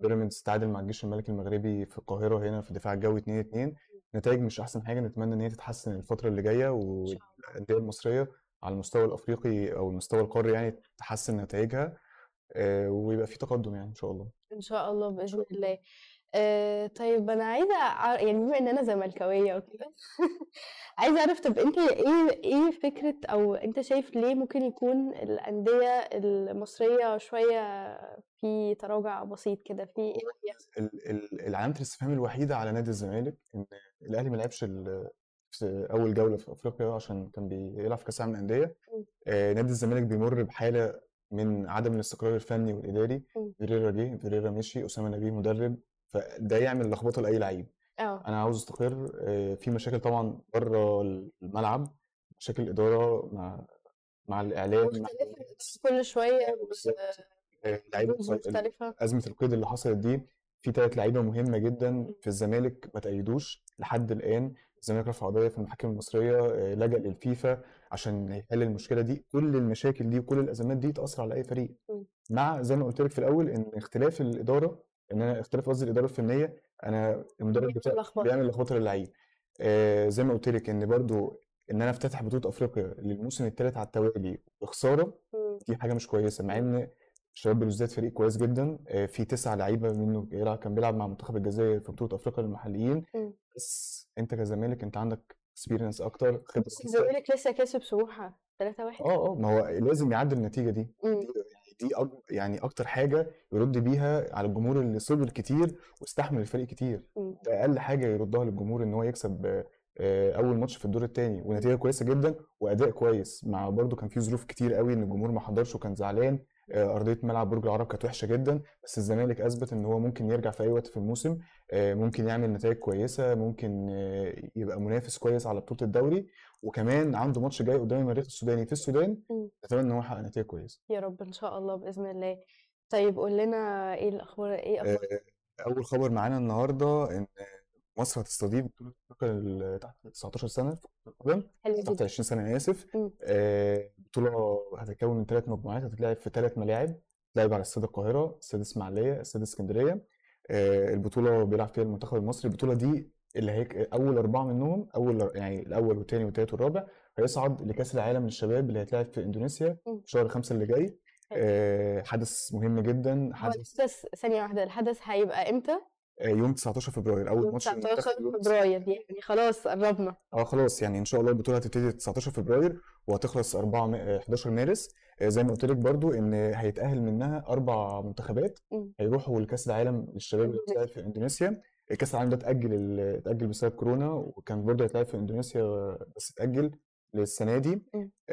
بيراميدز تعادل مع الجيش الملكي المغربي في القاهره هنا في الدفاع الجوي اتنين اتنين. نتائج مش احسن حاجه، نتمنى ان هي تتحسن الفتره اللي جايه، والانديه المصريه على المستوى الافريقي او المستوى القاري يعني تحسن نتائجها ويبقى في تقدم يعني ان شاء الله. ان شاء الله باذن الله. أه طيب انا عايزه أعرف يعني بما ان انا زملكاويه وكده عايزه اعرف طب انت ايه ايه فكره، او انت شايف ليه ممكن يكون الانديه المصريه شويه في تراجع بسيط كده؟ في ايه العلامه الاستفهام الوحيده على نادي الزمالك ان الاهلي ما لعبش اول جوله في افريقيا عشان كان بيلعب في كاس العالم للانديه. آه نادي الزمالك بيمر بحاله من عدم الاستقرار الفني والاداري. فيريرا جه، فيريرا مشي، اسامه نبيه مدرب، فده يعمل لخبطه لاي لعيب. انا عاوز استقر. في مشاكل طبعا بره الملعب، مشاكل اداره مع مع الاعلام، كل شويه لعيبه مختلفه. ازمه القيد اللي حصلت دي في ثلاث لعيبه مهمه جدا في الزمالك ما تأيدوش لحد الان. الزمالك رفع قضيه في المحاكم المصريه، لجأ للفيفا عشان يحل المشكله دي. كل المشاكل دي وكل الازمات دي تأثر على اي فريق، مع زي ما قلت لك في الاول ان اختلاف الاداره، ان انا اختلاف قصدي الاداره الفنيه، انا المدرب بتاعي بيعمل لخبطه للعيب. آه زي ما قلت لك ان برضو ان انا افتتح بطوله افريقيا للموسم الثالث على التوالي بخساره، دي حاجه مش كويسه، مع ان شباب بلوزداد فريق كويس جدا، في تسعة لعيبه منه كان بيلعب مع منتخب الجزائر في بطوله افريقيا للمحليين. بس انت كزمالك انت عندك اكسبيرينس اكتر، خبره. الزمالك لسه كاسب سموحه ثلاثة واحد. اه اه ما هو لازم يعدي النتيجه دي. مم. دي يعني اكتر حاجه يرد بيها على الجمهور اللي صبر كتير واستحمل الفريق كتير. مم. ده اقل حاجه يردها للجمهور ان هو يكسب اول ماتش في الدور الثاني، ونتيجه كويسه جدا واداء كويس، مع برده كان في ظروف كتير قوي ان الجمهور ما حضرش وكان زعلان. ارضيه ملعب برج العرب كانت وحشه جدا، بس الزمالك اثبت ان هو ممكن يرجع في اي وقت في الموسم، ممكن يعمل نتائج كويسه، ممكن يبقى منافس كويس على بطوله الدوري، وكمان عنده ماتش جاي قدام المريخ السوداني في السودان، اتمنى ان هو يحقق نتائج كويسه يا رب ان شاء الله باذن الله. طيب قول لنا ايه الاخبار؟ ايه اخبار اول خبر معانا النهارده؟ ان مصر هتستضيف بطوله افريقيا تحت تسعتاشر سنه في القدم، تحت عشرين سنه انا اسف. آه، بطوله هتتكون من ثلاث مجموعات، هتتلعب في ثلاث ملاعب، هتتلعب على استاد القاهره، استاد اسماعيليه، استاد اسكندريه. آه، البطوله بيلعب فيها المنتخب المصري. البطوله دي اللي هيك اول اربعه منهم، اول يعني الاول والثاني والثالث والرابع هيصعد لكاس العالم للشباب اللي هيتلعب في اندونيسيا في شهر خمسة اللي جاي. آه، حدث مهم جدا. حدث بس ثانيه واحده، الحدث هيبقى امتى؟ يوم تسعتاشر فبراير، اول ماتش تسعتاشر فبراير يعني خلاص قربنا. اه خلاص يعني ان شاء الله البطوله هتبتدي تسعتاشر فبراير وهتخلص حداشر مارس. زي ما قلت لك برضو ان هيتاهل منها اربع منتخبات هيروحوا لكاس العالم للشباب اللي هيتلعب في اندونيسيا. كاس العالم ده اتاجل اتاجل بسبب كورونا، وكان برضو هيتلعب في اندونيسيا بس اتاجل للسنه دي.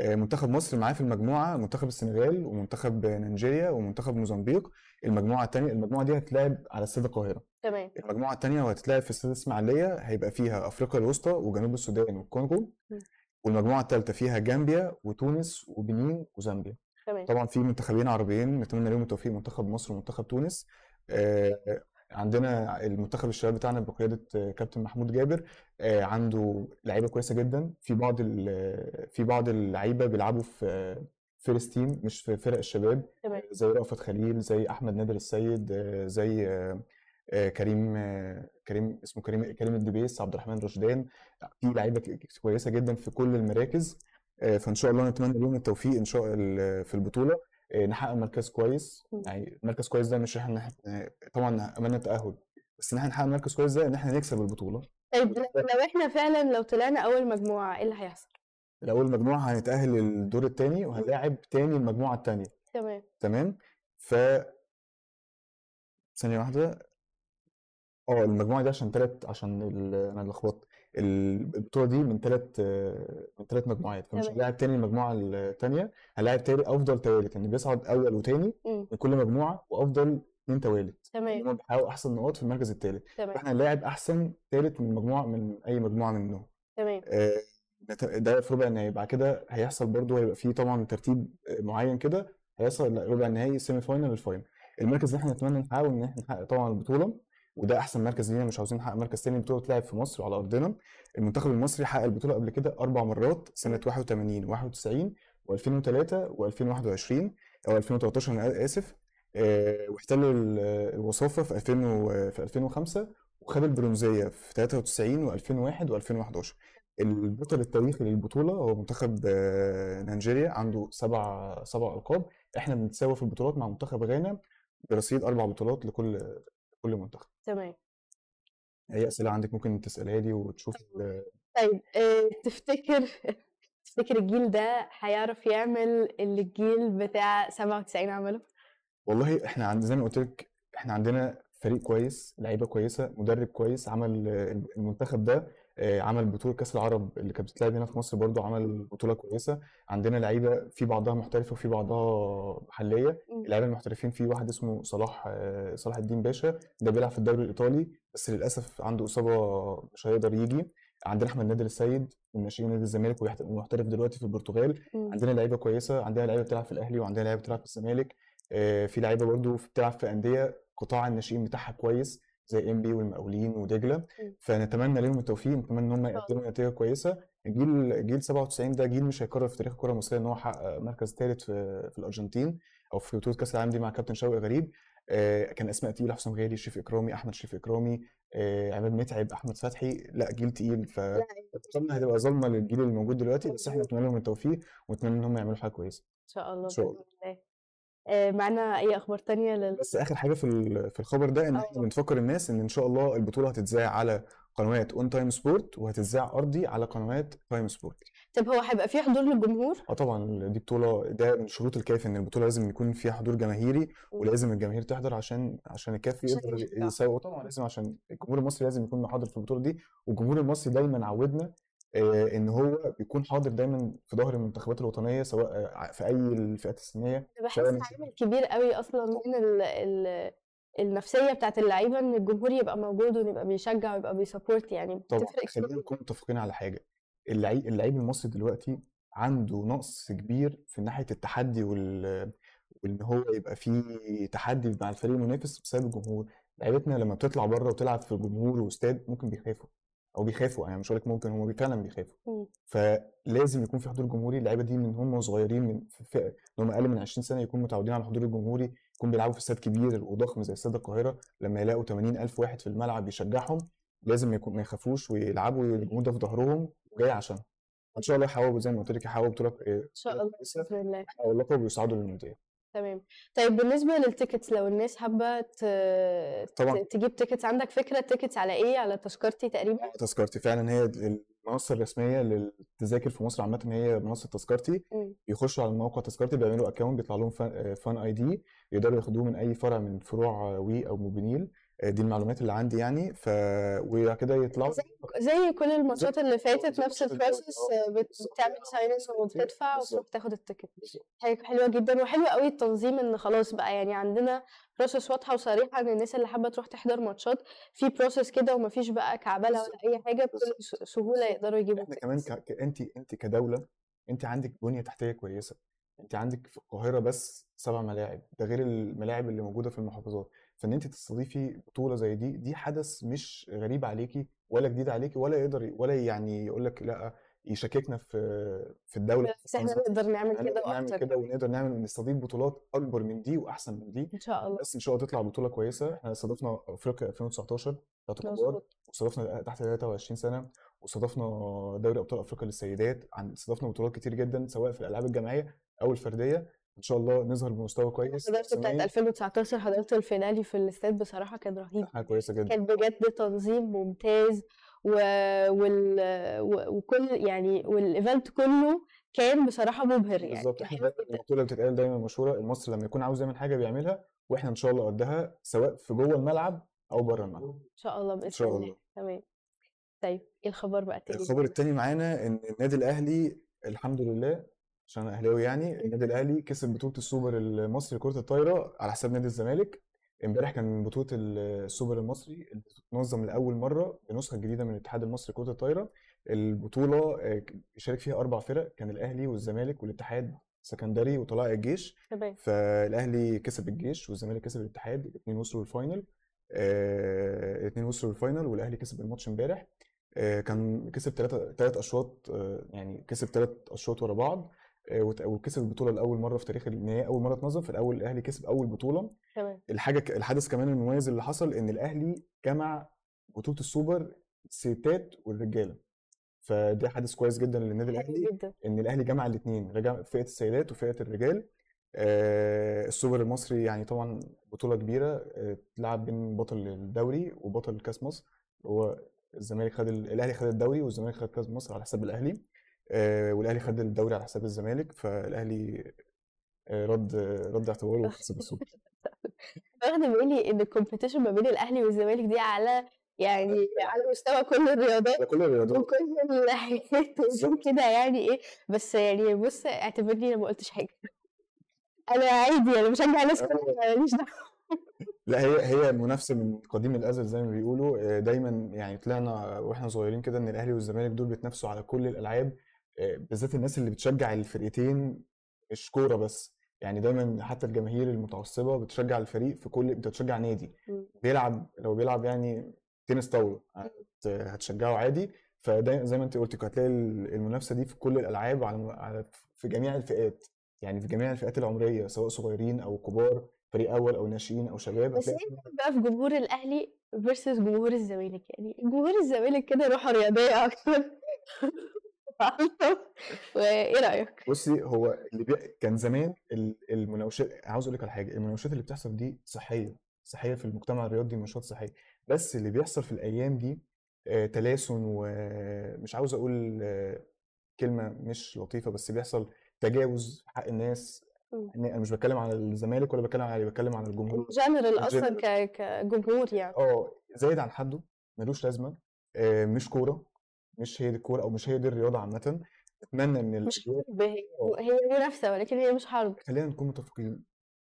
منتخب مصر معاه في المجموعه منتخب السنغال ومنتخب نيجيريا ومنتخب موزمبيق. المجموعه الثانيه المجموعه دي هتتلعب على استاد القاهره. تمام. المجموعه الثانيه وهتتلعب في استاد اسماعيليه، هيبقى فيها افريقيا الوسطى وجنوب السودان والكونغو. م. والمجموعه الثالثه فيها جامبيا وتونس وبنين وزامبيا. تمام. طبعا في منتخبين عربيين نتمنى لهم التوفيق، منتخب مصر ومنتخب تونس. آه عندنا المنتخب الشباب بتاعنا بقياده كابتن محمود جابر عنده لعيبه كويسه جدا. في بعض في بعض اللعيبه بيلعبوا في فيرست تيم مش في فرق الشباب، زي رأفت خليل، زي احمد نادر السيد، زي كريم كريم اسمه كريم كريم الدبيس، عبد الرحمن رشدان. في لعيبه كويسه جدا في كل المراكز، فان شاء الله نتمنى لهم التوفيق ان شاء الله في البطوله، نحقق مركز كويس. يعني مركز كويس ده مش احنا طبعا املنا التاهل، بس ان احنا نحقق مركز كويس ده ان احنا نكسب البطوله. طيب لو احنا فعلا لو طلعنا اول مجموعه ايه اللي هيحصل؟ الاول مجموعه هنتاهل للدور الثاني وهنلاعب تاني المجموعه الثانيه. تمام تمام. ف ثانيه واحده، اه المجموعه دي عشان ثلاث عشان ال... انا اتلخبطت. البطوله دي من ثلاث من ثلاث مجموعات، فمش هنلاعب تاني المجموعه الثانيه، هنلاعب تاني افضل توالت، يعني بيصعد اول وتاني من كل مجموعه وافضل اثنين توالت. تمام. هم بيحققوا احسن نقاط في المركز الثالث، فاحنا هنلاعب احسن ثالث من مجموعه من اي مجموعه منهم. تمام. آه ده في ربع النهائي. بعد كده هيحصل برده هيبقى فيه طبعا ترتيب معين كده، هيحصل ربع النهائي سيمي فاينال الفاينل. المركز اللي احنا نتمنى نحققه ان احنا نحقق طبعا البطوله، وده احسن مركز لينا، مش عاوزين نحقق مركز تاني. البطوله بتلعب في مصر وعلى ارضنا. المنتخب المصري حقق البطوله قبل كده اربع مرات، سنه واحد وتمانين واحد وتسعين وألفين وتلاتة وألفين وواحد وعشرين او ألفين وتلتاشر انا اسف. آه، واحتلوا الوصافه في ألفين وخمسة وخد البرونزيه في تلاتة وتسعين وألفين وواحد وألفين وحداشر. البطل التاريخي للبطوله هو منتخب آه، نيجيريا، عنده سبع سبع القاب. احنا بنتساوى في البطولات مع منتخب غانا برصيد اربع بطولات لكل كل منتخب. تمام. اي اسئله عندك ممكن تسالها لي وتشوف. طيب اه تفتكر تفتكر الجيل ده هيعرف يعمل اللي الجيل بتاع سبعة وتسعين عمله؟ والله احنا عند زي ما قلت لك احنا عندنا فريق كويس، لعيبه كويسه، مدرب كويس. عمل المنتخب ده عمل بطوله كاس العرب اللي كانت بتتلعب هنا في مصر، برضو عمل بطوله كويسه. عندنا لعيبه في بعضها محترفه وفي بعضها محليه. اللعيبه المحترفين في واحد اسمه صلاح صلاح الدين باشا، ده بيلعب في الدوري الايطالي بس للاسف عنده اصابه مش هيقدر يجي. عندنا احمد نادر السيد من ناشئين نادي الزمالك ومحترف دلوقتي في البرتغال. عندنا لعيبه كويسه، عندنا لعيبه بتلعب في الاهلي وعندنا لعيبه بتلعب في الزمالك. في لعيبه برضو بتلعب في انديه قطاع الناشئين بتاعها كويس زي إم بي والمقاولين ودجله. فنتمنى لهم التوفيق، نتمنى ان هم يقدموا نتيجه كويسه. الجيل جيل سبعة وتسعين ده جيل مش هيكرر في تاريخ الكره المصريه ان هو حقق مركز ثالث في في الارجنتين او في بطوله كاس العالم دي مع كابتن شوقي غريب. آه كان اسماء تقيله، حسام غالي، شريف اكرامي، احمد شريف اكرامي، آه امام متعب، احمد فتحي. لا جيل تقيل، فاتمنى هتبقى ظلمه للجيل اللي موجود دلوقتي، بس احنا نتمنى لهم التوفيق ونتمنى ان هم يعملوا حاجه كويسه ان شاء الله باذن الله. معنا اي اخبار تانية لل... بس اخر حاجه في في الخبر ده ان احنا بنفكر الناس ان ان شاء الله البطوله هتتذاع على قنوات اون تايم سبورت وهتتذاع ارضي على قنوات تايم سبورت. طب هو هيبقى في حضور للجمهور؟ اه طبعا دي بطوله، ده من شروط الكاف ان البطوله لازم يكون فيها حضور جماهيري ولازم الجماهير تحضر عشان عشان الكاف يقدر يسوي. طبعا لازم، عشان الجمهور المصري لازم يكون حاضر في البطوله دي، والجمهور المصري دايما عودنا ان هو بيكون حاضر دايما في ظهر المنتخبات الوطنيه سواء في اي الفئات السنيه. بحس عامل كبير قوي اصلا من ال ال النفسيه بتاعت اللعيبه ان الجمهور يبقى موجود ونبقى بيشجع ويبقى بيسابورت، يعني بتفرق. خلينا نكون متفقين على حاجه، اللعيب اللعيب المصري دلوقتي عنده نقص كبير في ناحيه التحدي وال وان هو يبقى فيه تحدي مع الفريق المنافس بسبب الجمهور. لعيبتنا لما بتطلع بره وتلعب في الجمهور واستاد ممكن بيخافوا او بيخافوا، يعني مش هقول لك ممكن، هم فعلا بيخافوا. فلازم يكون في حضور جمهوري. اللعيبه دي من هم صغيرين، من فئه هم اقل من عشرين سنه، يكونوا متعودين على الحضور الجمهوري، يكون بيلعبوا في استاد كبير وضخم زي استاد القاهره، لما يلاقوا ثمانين ألف واحد في الملعب بيشجعهم لازم يكون ما يخافوش ويلعبوا الجمهور ده في ظهرهم وجاي عشانهم. ان شاء الله يحاولوا زي ما قلت لك، يحاولوا بطوله ان شاء الله باذن الله واللقب ويصعدوا للمونديال. تمام. طيب بالنسبه للتيكتس، لو الناس حابه تجيب تيكتس، عندك فكره التيكتس على ايه؟ على تذكرتي تقريبا؟ تذكرتي فعلا هي المنصه الرسميه للتذاكر في مصر عامه، هي منصه تذكرتي. بيخشوا على الموقع تذكرتي، بيعملوا اكونت، بيطلع لهم فان اي دي، يقدروا ياخدوه من اي فرع من فروع وي او موبينيل. دي المعلومات اللي عندي يعني. ف وكده يطلعوا زي, زي كل الماتشات اللي فاتت نفس البروسيس، بتعمل ساينس وبتدفع وتروح تاخد التيكت. حاجه حلوه جدا وحلوه قوي التنظيم، ان خلاص بقى يعني عندنا بروسيس واضحه وصريحه ان الناس اللي حابه تروح تحضر ماتشات في بروسيس كده، ومفيش بقى كعبله ولا اي حاجه، بكل سهوله يقدروا يجيبوا. احنا كمان ك... انت انت كدوله انت عندك بنيه تحتيه كويسه. انت عندك في القاهره بس سبع ملاعب، ده غير الملاعب اللي موجوده في المحافظات. فان انت تستضيفي بطوله زي دي، دي حدث مش غريب عليكي ولا جديد عليكي، ولا يقدر ولا يعني يقول لك لا يشككنا في في الدوله. بس احنا نقدر نعمل كده واكتر كده، ونقدر نعمل نستضيف بطولات اكبر من دي واحسن من دي ان شاء الله. بس ان شاء الله تطلع بطوله كويسه. احنا استضفنا افريقيا ألفين وتسعتاشر بتاعت الكبار، واستضفنا تحت تلاتة وعشرين سنه، واستضفنا دوري ابطال افريقيا للسيدات، استضفنا بطولات كتير جدا سواء في الالعاب الجماعيه او الفرديه. ان شاء الله نظهر بمستوى كويس. حضرت بتاعت ألفين وتسعتاشر، حضرت الفينالي في الاستاد، بصراحه كان رهيب، حاجه كويسه جدا، كان بجد تنظيم ممتاز و... وال... وكل يعني والايفنت كله كان بصراحه مبهر يعني. بالظبط. احنا البطوله بتتقال دايما مشهوره، المصري لما يكون عاوز يعمل حاجه بيعملها، واحنا ان شاء الله قدها سواء في جوه الملعب او بره الملعب ان شاء الله باذن شاء الله. تمام. طيب ايه الخبر بقى التاني؟ الخبر التاني معانا ان النادي الاهلي الحمد لله، عشان انا اهلاوي يعني، النادي الاهلي كسب بطوله السوبر المصري لكره الطايره على حساب نادي الزمالك. امبارح كان بطوله السوبر المصري اللي بتتنظم لاول مره بنسخه جديده من الاتحاد المصري لكره الطايره. البطوله شارك فيها اربع فرق، كان الاهلي والزمالك والاتحاد سكندري وطلائع الجيش. فالاهلي كسب الجيش والزمالك كسب الاتحاد، الاثنين وصلوا للفاينل. الاثنين وصلوا للفاينل والاهلي كسب الماتش امبارح. كان كسب ثلاث اشواط، يعني كسب ثلاث اشواط ورا بعض، وكسب البطوله لاول مره في تاريخ النهائي. اول مره اتنظم في الاول الاهلي كسب اول بطوله. تمام. الحاجه الحدث كمان المميز اللي حصل ان الاهلي جمع بطوله السوبر الستات والرجاله، فده حدث كويس جدا للنادي الاهلي جدا. ان الاهلي جمع الاثنين، رجع فئه السيدات وفئه الرجال. آه السوبر المصري يعني طبعا بطوله كبيره، اتلعب آه بين بطل الدوري وبطل كاس مصر. هو الزمالك خد ال... الاهلي خد الدوري والزمالك خد كاس مصر على حساب الاهلي، والاهلي خد الدوري على حساب الزمالك. فالاهلي رد رد اعتباره وكسب السوبر. واخد بالي ان الكومبيتيشن ما بين الاهلي والزمالك دي على يعني على مستوى كل الرياضات، على كل الرياضات وكل الناحيات كده يعني. ايه بس يعني بص، اعتبرني انا ما قلتش حاجه، انا عادي، انا بشجع ناس كلها ماليش دعوه. لا، هي هي منافسه من قديم الازل زي ما بيقولوا. دايما يعني طلعنا واحنا صغيرين كده ان الاهلي والزمالك دول بيتنافسوا على كل الالعاب، بالذات الناس اللي بتشجع الفرقتين مش كوره بس. يعني دايما حتى الجماهير المتعصبه بتشجع الفريق في كل، بتشجع نادي بيلعب، لو بيلعب يعني تنس طاوله هتشجعه عادي. فدايما زي ما انت قلتي هتلاقي المنافسه دي في كل الالعاب، على في جميع الفئات، يعني في جميع الفئات العمريه سواء صغيرين او كبار، فريق اول او ناشئين او شباب. بس بقى في جمهور الاهلي versus جمهور الزمالك، يعني جمهور الزمالك كده روحه رياضيه اكتر. وايه رايك؟ بصي هو اللي بي... كان زمان المناوشات، عاوز اقول لك على حاجه، المناوشات اللي بتحصل دي صحيه، صحيه في المجتمع الرياضي، نشاط صحي. بس اللي بيحصل في الايام دي آه تلاسن، ومش عاوز اقول آه كلمه مش لطيفه، بس بيحصل تجاوز حق الناس. انا مش بتكلم على الزمالك ولا بتكلم على بتكلم على الجمهور جنرال اصلا كجمهور يعني اه زايد عن حده، ملوش لازمه. آه مش كوره، مش هي دي الكوره او مش هي دي الرياضه عامه. اتمنى ان مش هي هي منافسه ولكن هي مش حرب، خلينا نكون متفقين.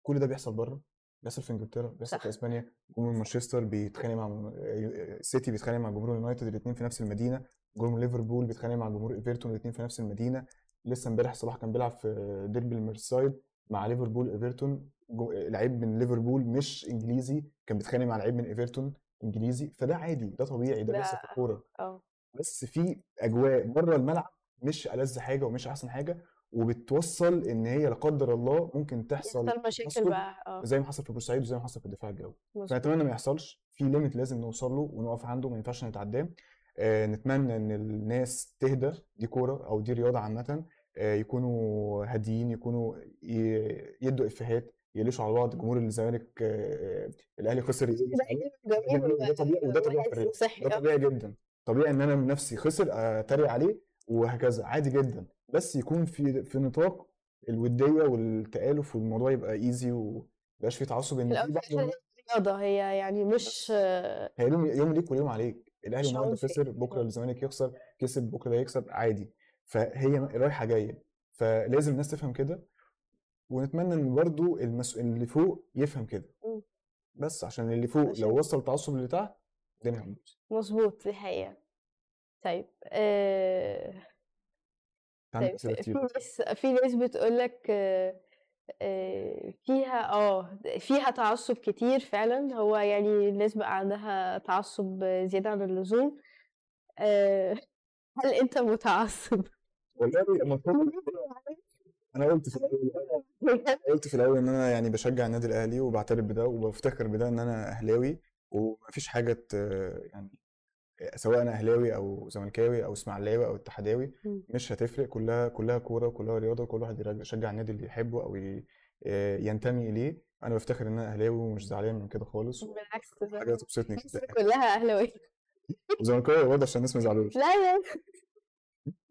كل ده بيحصل بره، بيحصل في انجلترا، بيحصل في اسبانيا. جمهور مانشستر بيتخانق مع السيتي، بيتخانق مع جمهور يونايتد، الاثنين في نفس المدينه. جمهور ليفربول بيتخانق مع جمهور ايفرتون، الاثنين في نفس المدينه. لسه امبارح صلاح كان بيلعب في ديربي الميرسايد مع ليفربول ايفرتون، لعيب من ليفربول مش انجليزي كان بيتخانق مع لعيب من ايفرتون انجليزي. فده عادي، ده طبيعي، ده بيحصل في الكوره. بس في اجواء بره الملعب مش ألذ حاجه ومش احسن حاجه، وبتوصل ان هي لا قدر الله ممكن تحصل مشاكل بقى زي ما حصل في بورسعيد وزي ما حصل في الدفاع الجوي. فنتمنى ما يحصلش. في ليميت لازم نوصل له ونقف عنده، ما ينفعش نتعداه. آه نتمنى ان الناس تهدى، دي كوره او دي رياضه عامه. آه يكونوا هاديين، يكونوا يدوا افيهات، يليشوا على بعض. جمهور الزمالك آه الاهلي خسر، ده طبيعي وده طبيعي، ده طبيعي جدا. طبيعي ان انا من نفسي خسر اتريق عليه وهكذا، عادي جدا. بس يكون في في نطاق الوديه والتآلف، والموضوع يبقى ايزي ومبقاش فيه تعصب. ان دي بقى رياضه، هي يعني مش هي يوم ليك واليوم عليك. الاهلي النهارده خسر، بكره الزمالك يخسر، كسب بكره هيكسب، عادي. فهي رايحه جايه، فلازم الناس تفهم كده. ونتمنى ان برضو المسؤول اللي فوق يفهم كده، بس عشان اللي فوق لو وصل التعصب اللي تحت دينهم مظبوط. دي حقيقه. طيب آه... طيب في ناس في ناس بتقولك آه... آه... فيها اه فيها تعصب كتير فعلا. هو يعني الناس بقى عندها تعصب زياده عن اللزوم. آه... هل انت متعصب؟ والله المفروض انا قلت في الاول قلت في الاول ان انا يعني بشجع النادي الاهلي وبعترف بده وبفتكر بده ان انا اهلاوي، ومفيش حاجه يعني سواء انا اهلاوي او زملكاوي او اسماعيلاوي او اتحداوي مش هتفرق. كلها كلها كوره، كلها رياضه، وكل واحد يشجع النادي اللي يحبه او ينتمي اليه. انا بفتخر ان انا اهلاوي ومش زعلان من كده خالص، بالعكس حاجه تبسطني كده. كلها اهلاوي وزملكاوي برضه عشان الناس ما يزعلوش. لا لا يا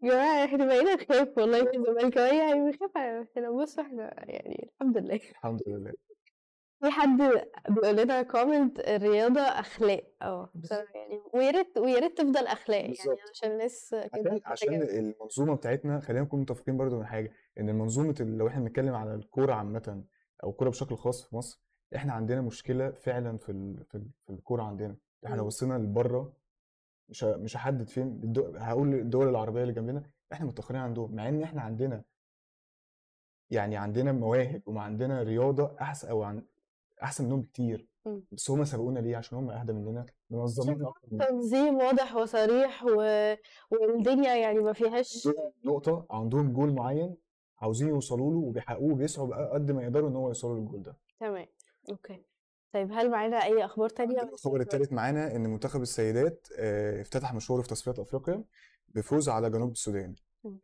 جماعه احنا بقينا خايف والله. في الزملكاويه يعني بيخاف علينا. بصوا احنا يعني الحمد لله الحمد لله. في حد بيقول لنا كومنت الرياضه اخلاق. اه يعني ويا ريت ويا ريت تفضل اخلاق يعني عشان الناس كده، عشان المنظومه بتاعتنا. خلينا نكون متفقين برضو من حاجه، ان المنظومه لو احنا بنتكلم على الكوره عامه او الكوره بشكل خاص في مصر، احنا عندنا مشكله فعلا في ال... في الكوره عندنا. احنا لو وصلنا لبره، مش ه... مش هحدد فين، الدول... هقول الدول العربيه اللي جنبنا، احنا متاخرين عندهم. مع ان احنا عندنا يعني عندنا مواهب وعندنا رياضه احسن او عن... احسن منهم بكتير. بس هم سبقونا ليه؟ عشان هم اهدى مننا، منظمين اكتر، تنظيم واضح وصريح و... والدنيا يعني ما فيهاش نقطه. عندهم جول معين عاوزين يوصلوا له وبيحققوه، بيسعوا بقى قد ما يقدروا ان هو يوصلوا للجول ده. تمام اوكي. طيب هل معانا اي اخبار تانية؟ الخبر الثالث معانا ان منتخب السيدات افتتح مشواره في تصفيات افريقيا بفوز على جنوب السودان.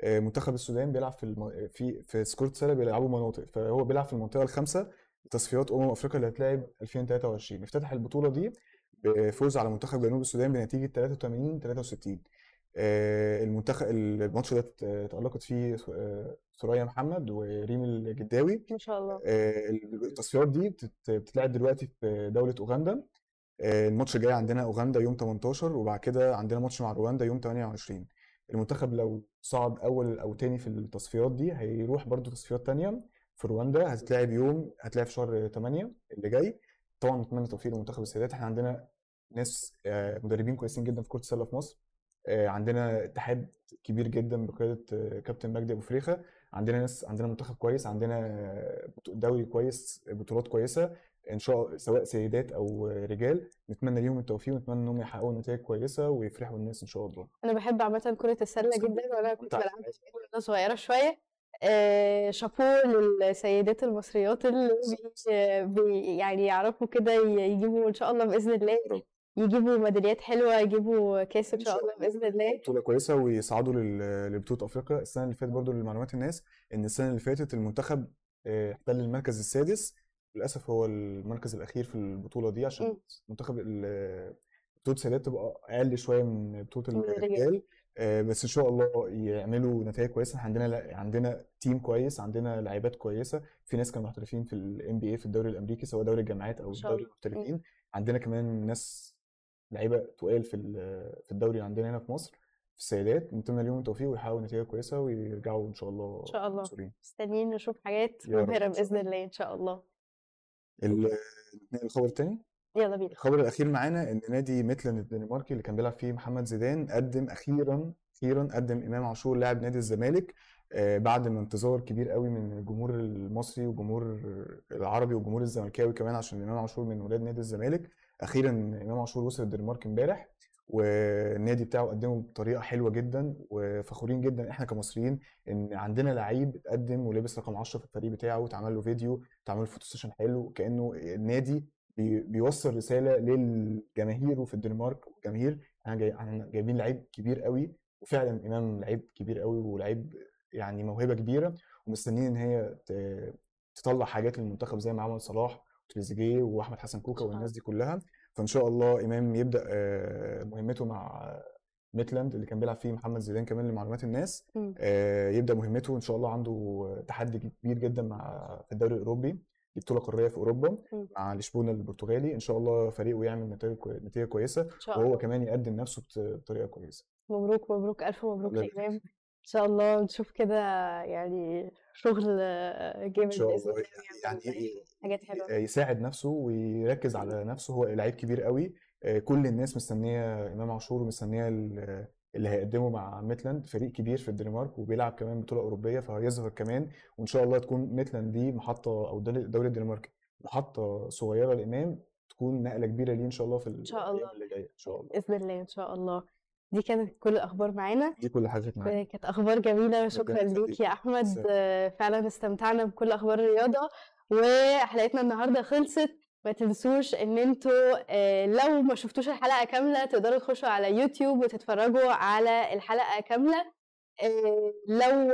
منتخب السودان بيلعب في الم... في في سكوتسلا، بيلعبوا مناطق، فهو بيلعب في المنطقه الخامسه تصفيات امم افريقيا اللي هتلاعب ألفين وثلاثة وعشرين. افتتح البطوله دي بفوز على منتخب جنوب السودان بنتيجه ثلاثة وثمانين ثلاثة وستين. المنتخب الماتش ده تألقت فيه سوريا محمد وريم الجداوي ما شاء الله. التصفيات دي بتتلعب دلوقتي في دوله اوغندا. الماتش الجاي عندنا اوغندا يوم ثمانية عشر، وبعد كده عندنا ماتش مع رواندا يوم ثمانية وعشرين. المنتخب لو صعد اول او ثاني في التصفيات دي هيروح برده تصفيات ثانيه في رواندا، هتتلعب يوم هتلعب في شهر ثمانية اللي جاي. طبعا نتمنى توفيق لمنتخب السيدات. احنا عندنا ناس مدربين كويسين جدا في كرة السلة في مصر، عندنا اتحاد كبير جدا بقيادة كابتن مجدي ابو فريخه، عندنا ناس، عندنا منتخب كويس، عندنا دوري كويس، بطولات كويسة ان شاء الله سواء سيدات او رجال. نتمنى ليهم التوفيق ونتمنى انهم يحققوا نتائج كويسه ويفرحوا الناس ان شاء الله. انا بحب عامه كرة السلة جدا، وانا كنت بلعبها وانا صغيرة شوية. آه شابوه للسيدات المصريات اللي بي يعني يعرفوا كده يجيبوا ان شاء الله باذن الله يجيبوا ميداليات حلوه، يجيبوا كاس ان شاء الله باذن الله، بطوله كويسه ويصعدوا لبطوله افريقيا. السنه اللي فاتت برضو لمعلومات الناس ان السنه اللي فاتت المنتخب احتل المركز السادس، للاسف هو المركز الاخير في البطوله دي، عشان منتخب بطوله السيدات تبقى اقل شويه من بطوله الرجال، بس ان شاء الله يعملوا نتائج كويسه. عندنا عندنا تيم كويس، عندنا لعيبات كويسه، في ناس كانوا محترفين في الام بي اي في الدوري الامريكي سواء دوري الجامعات او الدوري المحترفين، عندنا كمان ناس لعيبه تقال في في الدوري عندنا هنا في مصر في السيدات، نتمنى لهم التوفيق ويحاولوا نتيجه كويسه ويرجعوا ان شاء الله. ان شاء الله مستنيين نشوف حاجات مبهره باذن الله. ان شاء الله. الخبر الثاني يلا بينا. الخبر الاخير معانا ان نادي ميتلاند الدنماركي اللي كان بيلعب فيه محمد زيدان قدم اخيرا اخيرا قدم امام عاشور لاعب نادي الزمالك بعد ما انتظار كبير قوي من الجمهور المصري والجمهور العربي والجمهور الزمالكاوي كمان، عشان امام عاشور من ولاد نادي الزمالك. اخيرا امام عاشور وصل الدنمارك امبارح، والنادي بتاعه قدمه بطريقه حلوه جدا، وفخورين جدا احنا كمصريين ان عندنا لعيب اتقدم ولبس رقم عشرة في الفريق بتاعه، واتعمل له فيديو، اتعمل فوتو سيشن حلو، كانه النادي بيوصل رساله للجماهير وفي الدنمارك والجماهير احنا جاي... جايبين لعيب كبير قوي. وفعلا امام لعيب كبير قوي ولعيب يعني موهبه كبيره، ومستنيين ان هي تطلع حاجات للمنتخب زي ما عمل صلاح تريزيجيه واحمد حسن كوكا والناس دي كلها. فان شاء الله امام يبدا مهمته مع ميتلاند اللي كان بيلعب فيه محمد زيدان كمان لمعلومات الناس، يبدا مهمته ان شاء الله. عنده تحدي كبير جدا مع في الدوري الاوروبي، بطوله قاريه في اوروبا مع لشبونه البرتغالي، ان شاء الله فريقه يعمل نتيجه كويسه وهو كمان يقدم نفسه بطريقه كويسه. مبروك مبروك الف مبروك لامام، ان شاء الله نشوف كده يعني شغل جامد باذن الله، يعني حاجات حلوه، يساعد نفسه ويركز على نفسه، هو لعيب كبير قوي. كل الناس مستنيه امام عاشور ومستنيه اللي هيقدمه مع ميتلاند، فريق كبير في الدنمارك وبيلعب كمان بطوله اوروبيه، فهيظهر كمان وان شاء الله تكون ميتلاند دي محطه، او الدوري الدنماركي محطه صغيره لامام، تكون نقله كبيره ليه ان شاء الله في ان شاء الله اللي جايه ان شاء الله باذن الله. ان شاء الله دي كانت كل الاخبار معانا، دي كل حاجه معانا، كانت اخبار جميله. شكرا ليك يا احمد، فعلا استمتعنا بكل اخبار الرياضه، وحلقتنا النهارده خلصت. ما تنسوش ان انتوا لو ما شفتوش الحلقه كامله تقدروا تخشوا على يوتيوب وتتفرجوا على الحلقه كامله. لو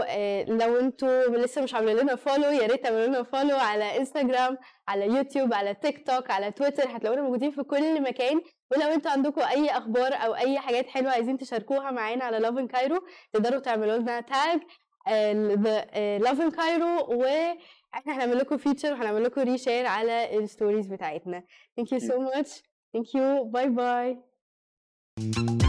لو انتوا لسه مش عاملين لنا فولو يا ريت تعملوا لنا فولو على انستجرام، على يوتيوب، على تيك توك، على تويتر، هتلاقونا موجودين في كل مكان. ولو انتوا عندكم اي اخبار او اي حاجات حلوه عايزين تشاركوها معانا على Loving Cairo تقدروا تعملوا لنا تاج Loving Cairo، و احنا هنعمل لكم فيتشر وهنعمل لكم ريشير على الستوريز بتاعتنا. Thank you so much. Thank you. Bye bye.